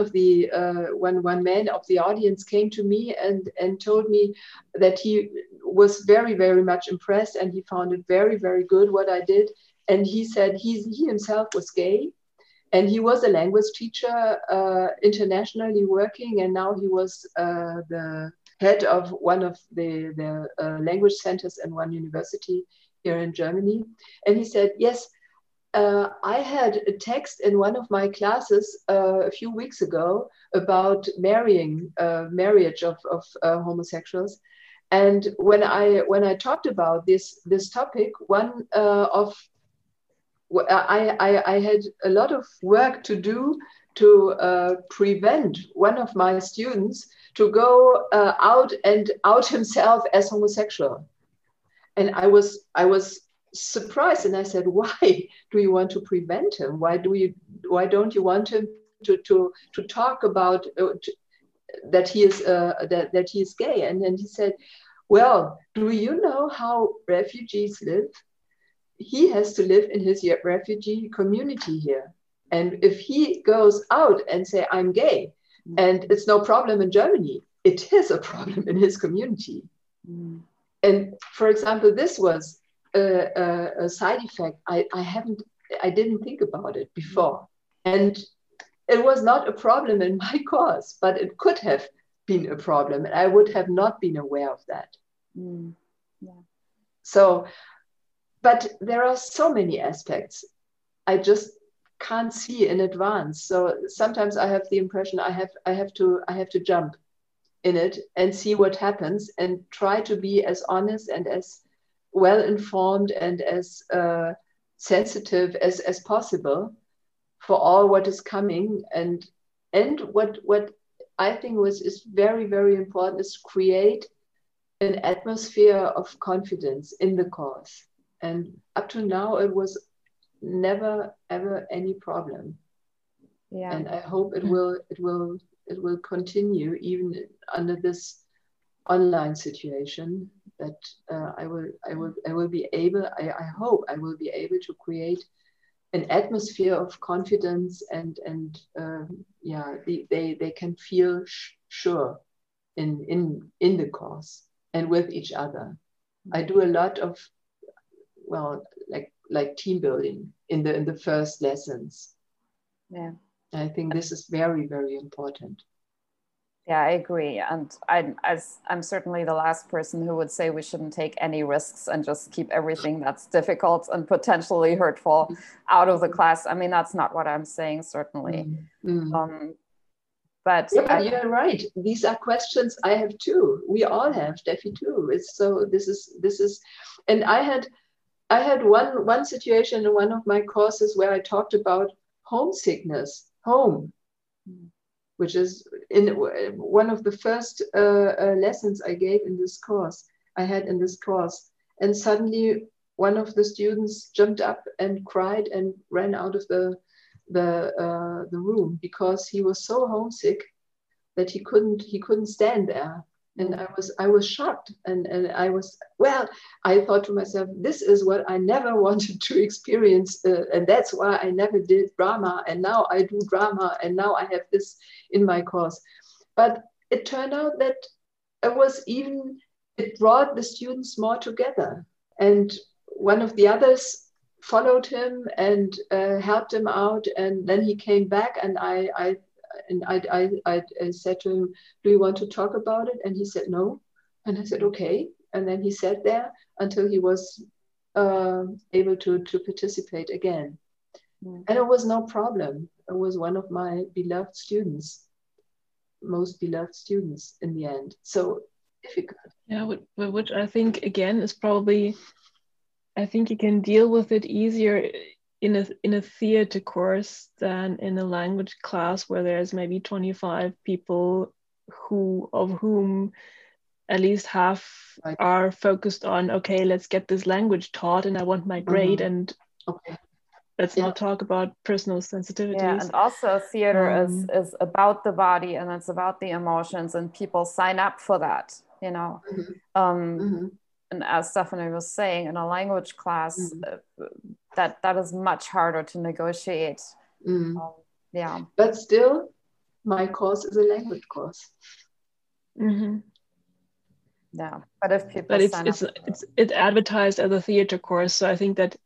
man of the audience came to me and told me that he was very much impressed and he found it very good what I did. And he said he himself was gay and he was a language teacher internationally working, and now he was the head of one of the language centers in one university here in Germany. And he said, yes, I had a text in one of my classes a few weeks ago about marriage of homosexuals. And when I talked about this topic, I had a lot of work to do to prevent one of my students to go out and out himself as homosexual. And I was surprised, and I said, why do you want to prevent him? Why don't you want him to talk about that he is gay? And then he said, well, do you know how refugees live? He has to live in his refugee community here. And if he goes out and say, I'm gay, and it's no problem in Germany, it is a problem in his community. And for example, this was a side effect. I didn't think about it before. And it was not a problem in my course, but it could have been a problem. And I would have not been aware of that. Yeah. So, but there are so many aspects. I just can't see in advance, so sometimes I have the impression I have to jump in it and see what happens and try to be as honest and as well informed and as sensitive as possible for all what is coming. And what I think is very important is create an atmosphere of confidence in the course, and up to now it was never ever any problem. Yeah. And I hope it will continue even under this online situation, that I hope I will be able to create an atmosphere of confidence and they can feel sure in the course and with each other. I do a lot of like team building in the first lessons. Yeah, I think this is very, very important. Yeah, I agree. And I'm certainly the last person who would say we shouldn't take any risks and just keep everything that's difficult and potentially hurtful out of the class. I mean, that's not what I'm saying, certainly. Mm-hmm. But yeah, you're right. These are questions I have too. We all have, Steffi too. And I had one situation in one of my courses where I talked about homesickness, which is in one of the first lessons I gave in this course, and suddenly one of the students jumped up and cried and ran out of the room because he was so homesick that he couldn't stand there. And I was shocked, and I thought to myself, this is what I never wanted to experience, and that's why I never did drama, and now I do drama, and now I have this in my course. But it turned out that it brought the students more together, and one of the others followed him and helped him out, and then he came back, and I said to him, do you want to talk about it? And he said, no. And I said, okay. And then he sat there until he was able to participate again. Mm. And it was no problem. It was one of my beloved students, most beloved students in the end. So difficult. Yeah, which I think, again, is probably, I think you can deal with it easier in a theater course than in a language class where there's maybe 25 people of whom at least half are focused on, okay, let's get this language taught and I want my grade, mm-hmm. and okay, let's not talk about personal sensitivities. Yeah, and also theater is about the body and it's about the emotions, and people sign up for that, you know. Mm-hmm. Mm-hmm. And as Stefanie was saying, in a language class, mm-hmm. That is much harder to negotiate. Mm. But still, my course is a language course. Mm-hmm. Yeah, but if people, but it's advertised as a theater course, so I think that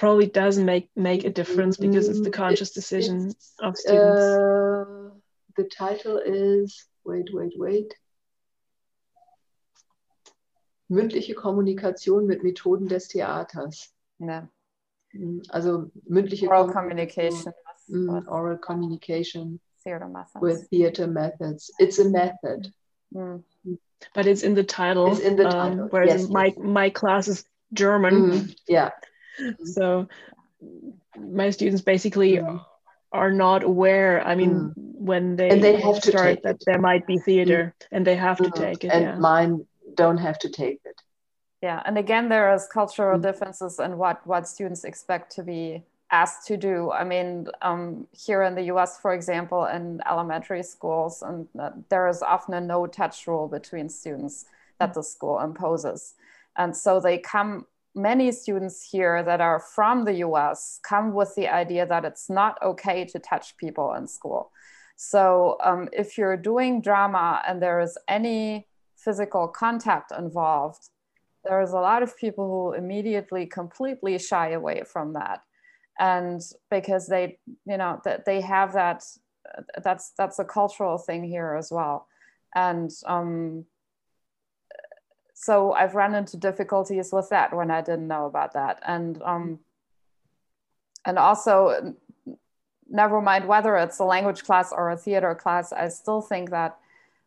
probably does make a difference, because it's the conscious decision of students. The title is wait. Mündliche Kommunikation mit Methoden des Theaters. Yeah. Also mündliche oral communication, oral communication theater methods. With theater methods. It's a method. Mm. But it's in the title. It's in the title. Whereas my class is German. Mm. Yeah. So my students basically are not aware. I mean, when they have to start that there might be theater, and they have to take it. And mine don't have to take it. Yeah, and again, there is cultural differences in what students expect to be asked to do. I mean, here in the US, for example, in elementary schools, and there is often a no-touch rule between students that the school imposes. And so many students here that are from the US come with the idea that it's not okay to touch people in school. So if you're doing drama and there is any physical contact involved, there is a lot of people who immediately completely shy away from that, and because they, you know, that they have that, that's a cultural thing here as well, and so I've run into difficulties with that when I didn't know about that, and also, never mind whether it's a language class or a theater class, I still think that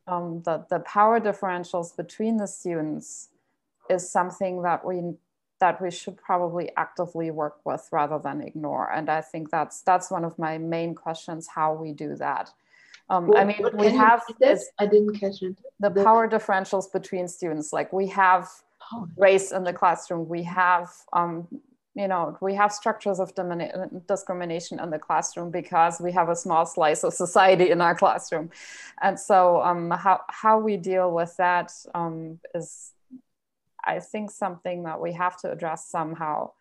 the power differentials between the students is something that we should probably actively work with rather than ignore. And I think that's one of my main questions, how we do that. I mean, we have this, I didn't catch it. The power differentials between students, like we have race in the classroom, we have you know, we have structures of discrimination in the classroom because we have a small slice of society in our classroom. And so how we deal with that is, I think, something that we have to address somehow.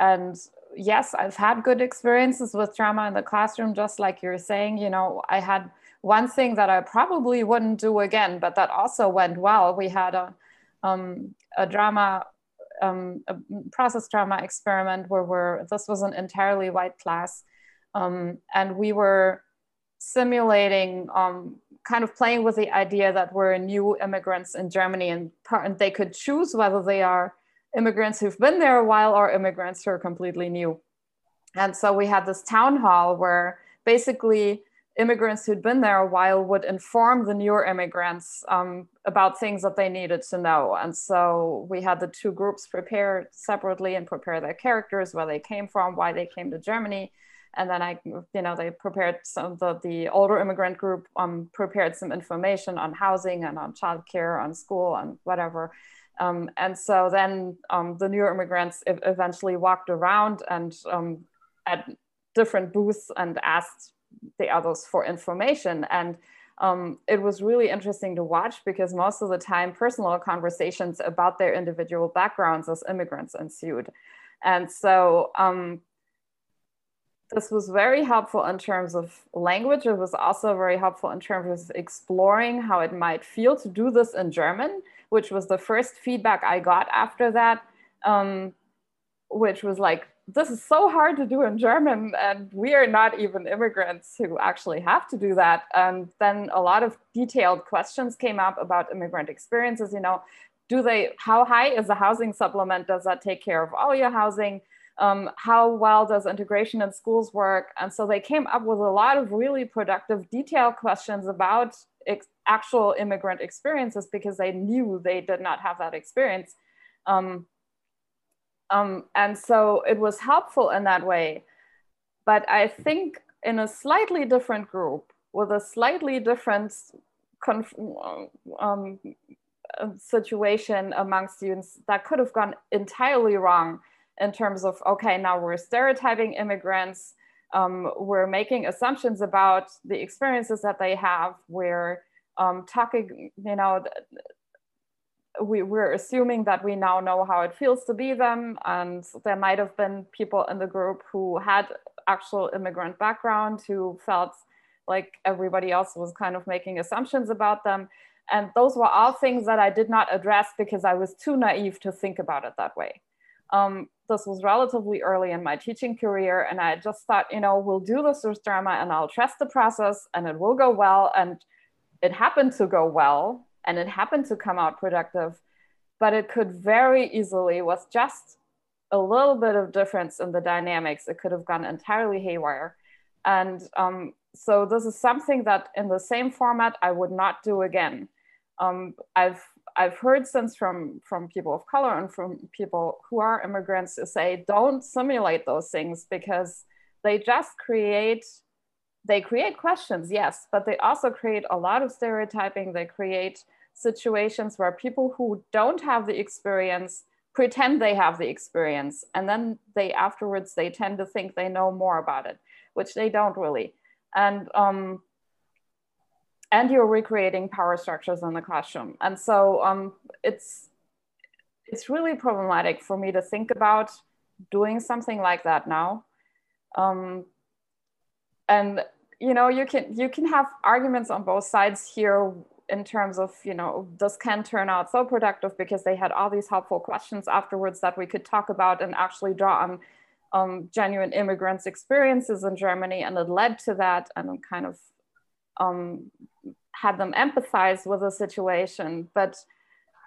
And yes, I've had good experiences with drama in the classroom, just like you're saying. You know, I had one thing that I probably wouldn't do again, but that also went well. We had a drama, a process drama experiment where this was an entirely white class, and we were simulating, kind of playing with the idea that we're new immigrants in Germany, and they could choose whether they are immigrants who've been there a while or immigrants who are completely new. And so we had this town hall where basically immigrants who'd been there a while would inform the newer immigrants about things that they needed to know. And so we had the two groups prepare separately and prepare their characters, where they came from, why they came to Germany. And then they prepared the older immigrant group prepared some information on housing and on childcare, on school and whatever. And so then the newer immigrants eventually walked around and at different booths and asked the others for information. And it was really interesting to watch, because most of the time personal conversations about their individual backgrounds as immigrants ensued. And so this was very helpful in terms of language. It was also very helpful in terms of exploring how it might feel to do this in German, which was the first feedback I got after that, which was like, this is so hard to do in German, and we are not even immigrants who actually have to do that. And then a lot of detailed questions came up about immigrant experiences. You know, how high is the housing supplement? Does that take care of all your housing? How well does integration in schools work? And so they came up with a lot of really productive, detailed questions about actual immigrant experiences, because they knew they did not have that experience. And so it was helpful in that way. But I think in a slightly different group with a slightly different situation among students, that could have gone entirely wrong in terms of, okay, now we're stereotyping immigrants, we're making assumptions about the experiences that they have, we're talking, you know, we're assuming that we now know how it feels to be them. And there might have been people in the group who had actual immigrant background who felt like everybody else was kind of making assumptions about them. And those were all things that I did not address because I was too naive to think about it that way. This was relatively early in my teaching career, and I just thought, you know, we'll do this with drama and I'll trust the process and it will go well. And it happened to go well, and it happened to come out productive, but it could very easily, with just a little bit of difference in the dynamics, it could have gone entirely haywire. And so this is something that in the same format I would not do again. I've heard since from people of color and from people who are immigrants to say, don't simulate those things, because they just create questions, yes, but they also create a lot of stereotyping. They create situations where people who don't have the experience pretend they have the experience. And then afterwards, they tend to think they know more about it, which they don't really. And you're recreating power structures in the classroom. And so it's really problematic for me to think about doing something like that now. And, you know, you can have arguments on both sides here in terms of, you know, this can turn out so productive because they had all these helpful questions afterwards that we could talk about and actually draw on genuine immigrants' experiences in Germany. And it led to that, and kind of had them empathize with the situation. But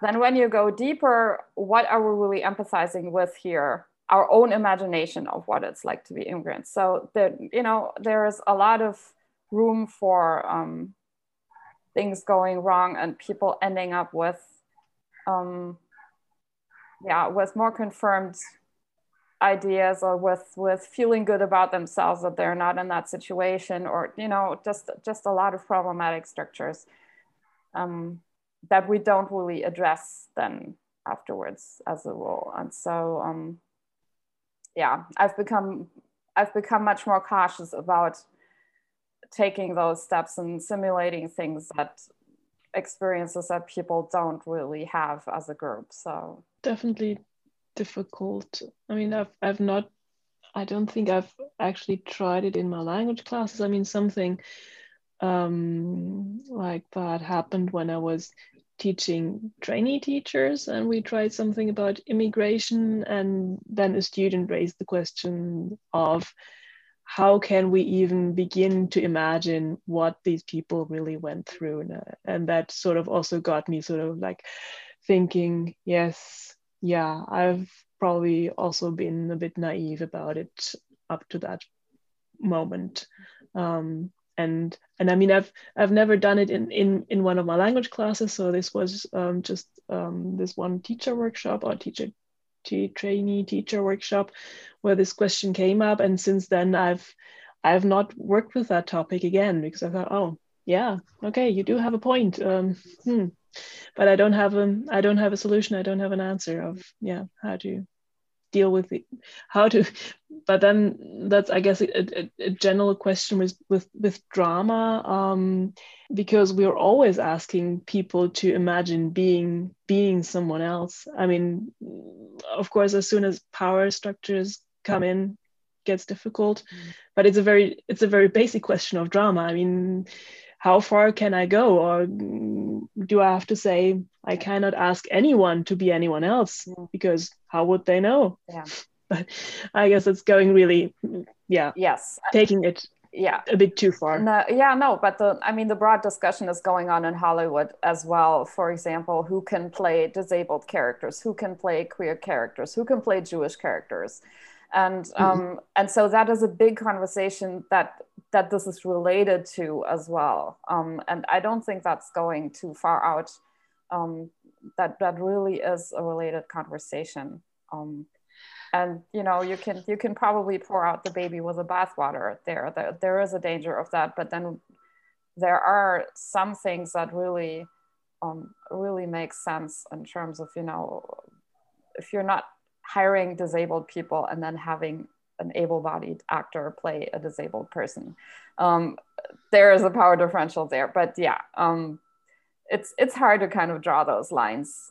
then when you go deeper, what are we really empathizing with here? Our own imagination of what it's like to be immigrants. So that, you know, there is a lot of room for things going wrong and people ending up with, with more confirmed ideas, or with feeling good about themselves that they're not in that situation, or, you know, just a lot of problematic structures that we don't really address then afterwards as a role. And so, yeah, I've become much more cautious about taking those steps and simulating things that experiences that people don't really have as a group. So definitely difficult. I mean, I don't think I've actually tried it in my language classes. I mean, something like that happened when I was teaching trainee teachers, and we tried something about immigration, and then a student raised the question of how can we even begin to imagine what these people really went through. And that sort of also got me sort of like thinking, yeah, I've probably also been a bit naive about it up to that moment. And I mean, I've never done it in one of my language classes. So this was just this one teacher workshop or trainee teacher workshop where this question came up. And since then I've not worked with that topic again, because I thought, oh yeah, okay, you do have a point. But I don't have a solution. I don't have an answer of how to deal with it, but then that's, I guess, a general question with drama, because we're always asking people to imagine being someone else. I mean, of course, as soon as power structures come in, it gets difficult, but it's a very basic question of drama. I mean, how far can I go? Or do I have to say, I cannot ask anyone to be anyone else, because how would they know? Yeah. But I guess it's going really, taking it a bit too far. But the broad discussion is going on in Hollywood as well. For example, who can play disabled characters? Who can play queer characters? Who can play Jewish characters? And so that is a big conversation that this is related to as well. And I don't think that's going too far out. That really is a related conversation. And you know, you can probably pour out the baby with the bathwater there. There is a danger of that, but then there are some things that really, really make sense in terms of, you know, if you're not hiring disabled people and then having an able-bodied actor play a disabled person. There is a power differential there, but it's hard to kind of draw those lines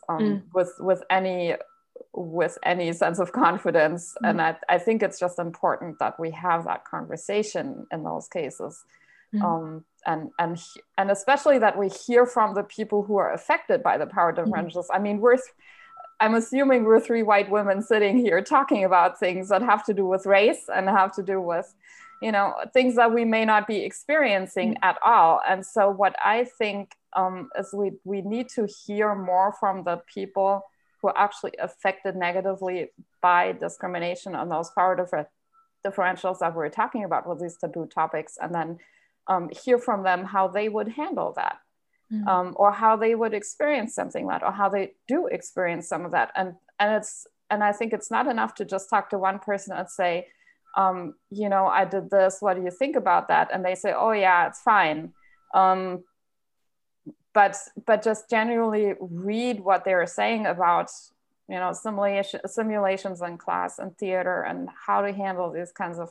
with any sense of confidence. And I think it's just important that we have that conversation in those cases. And especially that we hear from the people who are affected by the power differentials. I mean, I'm assuming we're three white women sitting here talking about things that have to do with race and have to do with, you know, things that we may not be experiencing at all. And so what I think is we need to hear more from the people who are actually affected negatively by discrimination on those power differentials that we're talking about with these taboo topics, and then hear from them how they would handle that. Or how they would experience something like that, or how they do experience some of that. And I think it's not enough to just talk to one person and say, you know, I did this, what do you think about that? And they say, oh yeah, it's fine. But just generally read what they are saying about, you know, simulations in class and theater and how to handle these kinds of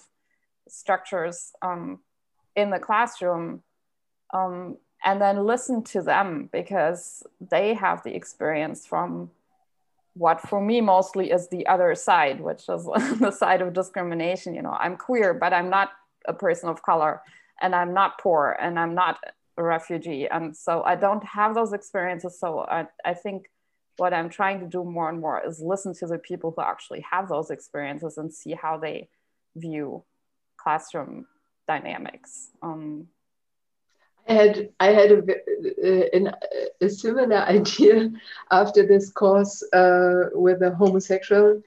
structures in the classroom. And then listen to them, because they have the experience from what for me mostly is the other side, which is the side of discrimination. You know, I'm queer, but I'm not a person of color, and I'm not poor, and I'm not a refugee. And so I don't have those experiences. So I think what I'm trying to do more and more is listen to the people who actually have those experiences and see how they view classroom dynamics. I had a similar idea after this course with a homosexual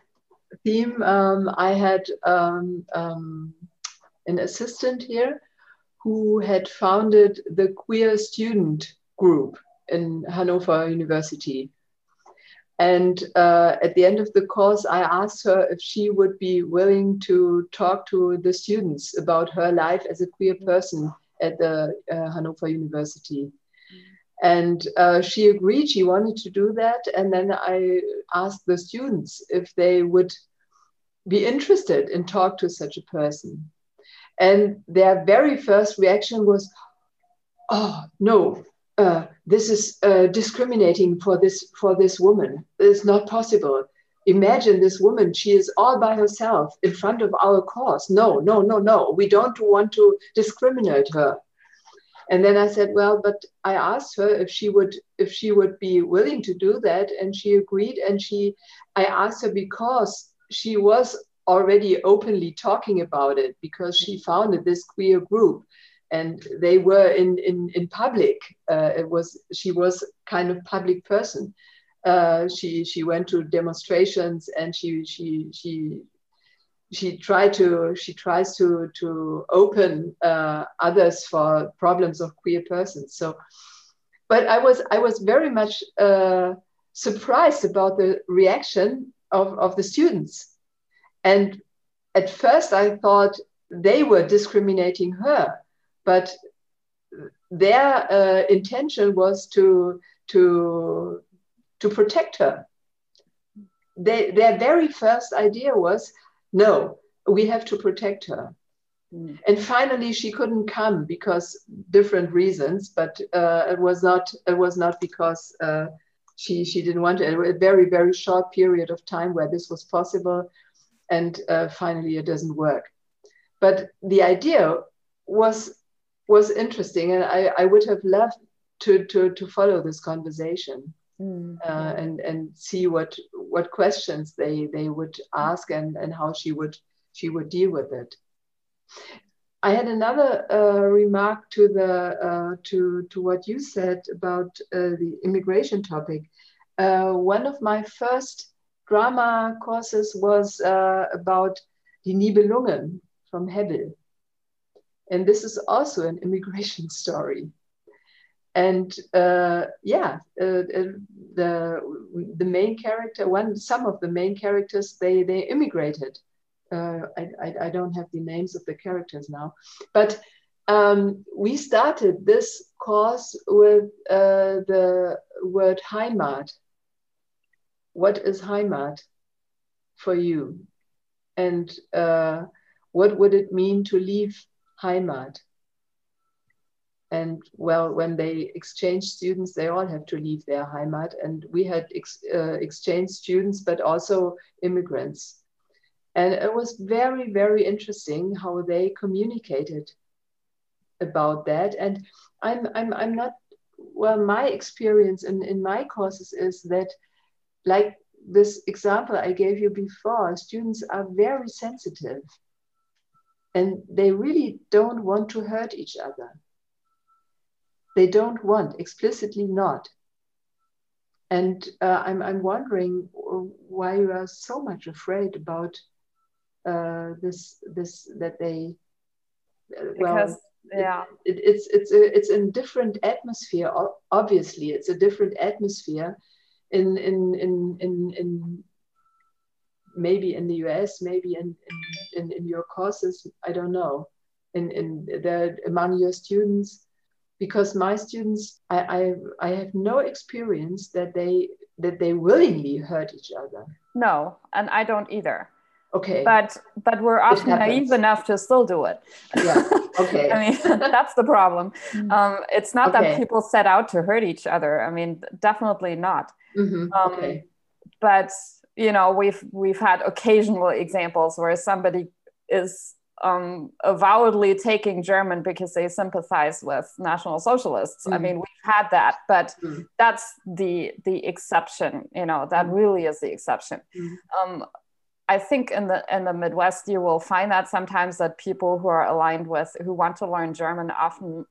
theme. I had an assistant here who had founded the queer student group in Hannover University. And at the end of the course, I asked her if she would be willing to talk to the students about her life as a queer person at the Hannover University. And she agreed, she wanted to do that. And then I asked the students if they would be interested in talk to such a person. And their very first reaction was, oh, no, this is discriminating for this woman. It's not possible. Imagine this woman, she is all by herself in front of our course. No, no, no, no, we don't want to discriminate her. And then I said, well, but I asked her if she would be willing to do that, and she agreed. And I asked her because she was already openly talking about it, because she founded this queer group, and they were in public. She was kind of public person. She went to demonstrations, and she tries to open others for problems of queer persons. So, but I was very much surprised about the reaction of the students. And at first I thought they were discriminating her, but their intention was to protect her. Their very first idea was, no, we have to protect her. Mm. And finally, she couldn't come because different reasons, but it was not because she didn't want to. A very, very short period of time where this was possible, and finally it doesn't work. But the idea was interesting, and I would have loved to follow this conversation. Mm. And see what questions they would ask, and how she would deal with it. I had another remark to the what you said about the immigration topic. One of my first drama courses was about Die Nibelungen from Hebel, and this is also an immigration story. And the main character, some of the main characters, they immigrated. I don't have the names of the characters now, but we started this course with the word Heimat. What is Heimat for you? And what would it mean to leave Heimat? And well, when they exchange students, they all have to leave their Heimat. And we had exchange students, but also immigrants. And it was very, very interesting how they communicated about that. And I'm not, well, my experience in my courses is that, like this example I gave you before, students are very sensitive and they really don't want to hurt each other. They don't want, explicitly not. And I'm wondering why you are so much afraid about this that they. Because, well, yeah, it's a different atmosphere. Obviously, it's a different atmosphere in maybe in the U.S., maybe in your courses. I don't know. Among your students. Because my students, I have no experience that they willingly hurt each other. No, and I don't either. Okay. But we're often naive enough to still do it. Yeah. Okay. I mean, that's the problem. It's not that people set out to hurt each other. I mean, definitely not. Mm-hmm. Okay. But you know, we've had occasional examples where somebody is avowedly taking German because they sympathize with National Socialists. Mm-hmm. I mean, we've had that, but mm-hmm. that's the exception, you know, that mm-hmm. really is the exception. Mm-hmm. I think in the Midwest, you will find that sometimes that people who are aligned with, who want to learn German often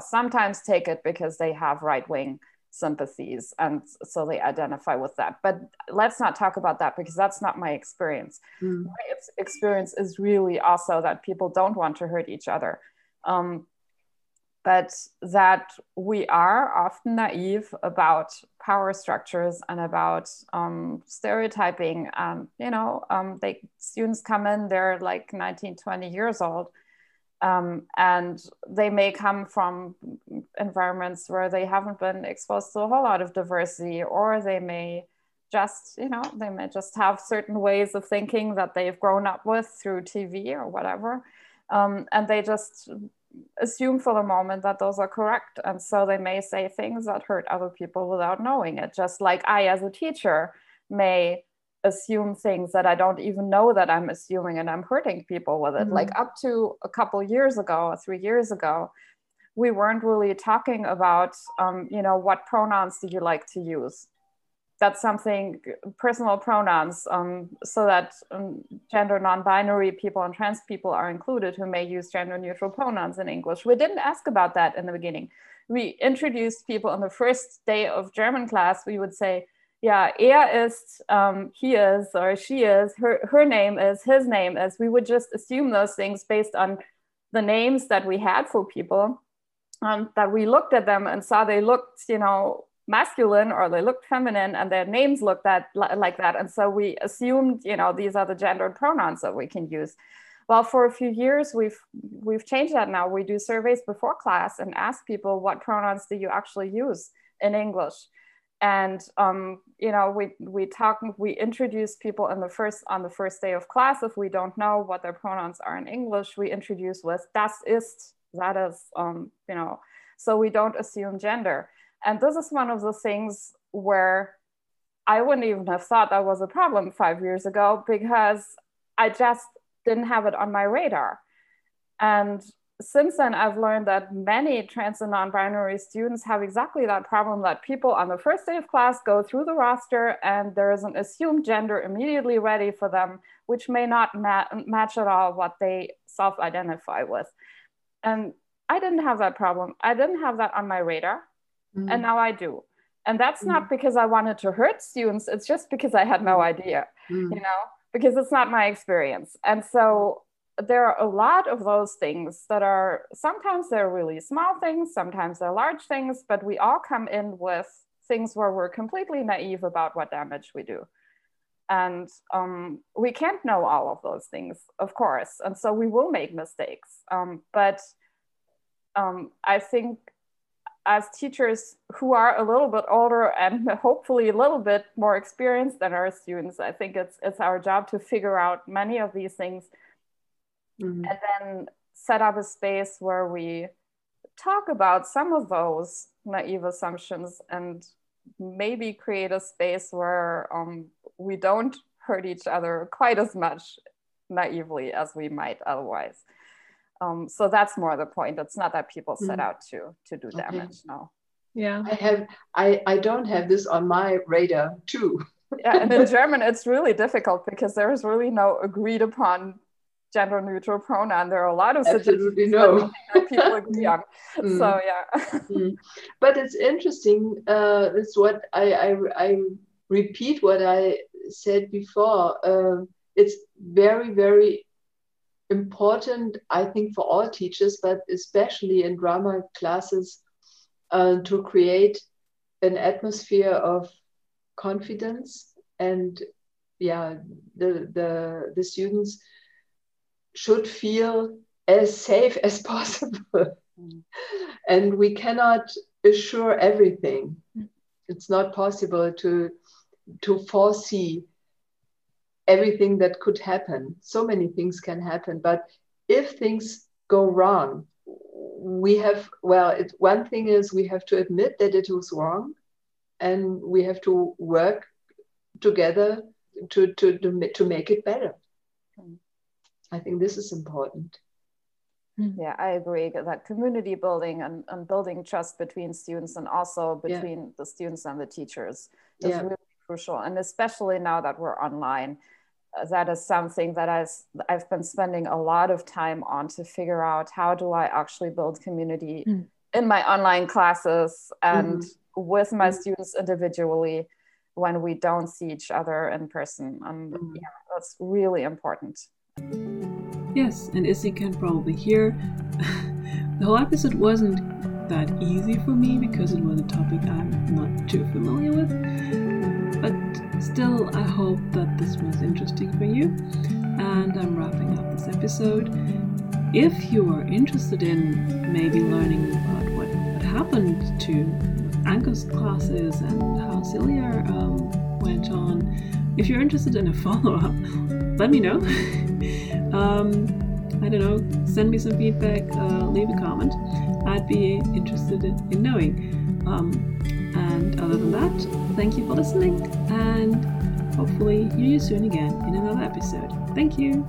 sometimes take it because they have right-wing sympathies, and so they identify with that. But let's not talk about that because that's not my experience. Mm. My experience is really also that people don't want to hurt each other, but that we are often naive about power structures and about stereotyping. Students come in, they're like 19, 20 years old, And they may come from environments where they haven't been exposed to a whole lot of diversity, or they may just, they may just have certain ways of thinking that they've grown up with through TV or whatever. And they just assume for the moment that those are correct. And so they may say things that hurt other people without knowing it. Just like I, as a teacher, may assume things that I don't even know that I'm assuming, and I'm hurting people with it. Mm-hmm. Like up to a couple years ago, 3 years ago, we weren't really talking about, what pronouns do you like to use? That's something, personal pronouns, so that gender non-binary people and trans people are included who may use gender neutral pronouns in English. We didn't ask about that in the beginning. We introduced people on the first day of German class. We would say, yeah, er ist, he is, or she is, her name is, his name is. We would just assume those things based on the names that we had for people, that we looked at them and saw they looked, masculine, or they looked feminine, and their names looked like that. And so we assumed, these are the gendered pronouns that we can use. Well, for a few years, we've changed that now. We do surveys before class and ask people, what pronouns do you actually use in English? And we introduce people on the first day of class. If we don't know what their pronouns are in English, we introduce with das ist, that is, so we don't assume gender. And this is one of the things where I wouldn't even have thought that was a problem 5 years ago, because I just didn't have it on my radar. And since then, I've learned that many trans and non-binary students have exactly that problem, that people on the first day of class go through the roster and there is an assumed gender immediately ready for them, which may not match at all what they self-identify with. And I didn't have that problem. I didn't have that on my radar, and now I do. And that's not because I wanted to hurt students, it's just because I had no idea, because it's not my experience. And so there are a lot of those things that are, sometimes they're really small things, sometimes they're large things, but we all come in with things where we're completely naive about what damage we do. And we can't know all of those things, of course. And so we will make mistakes. But I think as teachers who are a little bit older and hopefully a little bit more experienced than our students, I think it's our job to figure out many of these things. Mm-hmm. And then set up a space where we talk about some of those naive assumptions, and maybe create a space where we don't hurt each other quite as much naively as we might otherwise. So that's more the point. It's not that people set out to do damage. No. Yeah, I don't have this on my radar too. Yeah, and in German it's really difficult because there is really no agreed upon gender neutral pronoun. There are a lot of absolutely no that people agree on. So yeah. But it's interesting. It's what I repeat what I said before. It's very, very important, I think, for all teachers, but especially in drama classes, to create an atmosphere of confidence, and yeah, the students should feel as safe as possible. And we cannot assure everything. It's not possible to foresee everything that could happen. So many things can happen, but if things go wrong, one thing is we have to admit that it was wrong, and we have to work together to make it better. I think this is important. Yeah, I agree that community building and building trust between students, and also between the students and the teachers, is really crucial. And especially now that we're online, that is something that I've been spending a lot of time on, to figure out how do I actually build community in my online classes and with my students individually when we don't see each other in person. And that's really important. Yes, and as you can probably hear, the whole episode wasn't that easy for me because it was a topic I'm not too familiar with, but still I hope that this was interesting for you, and I'm wrapping up this episode. if you are interested in maybe learning about what happened to Anke's classes and how Silja went on, if you're interested in a follow-up, let me know. I don't know, send me some feedback, leave a comment. I'd be interested in knowing. And other than that, thank you for listening, and hopefully you soon again in another episode. Thank you!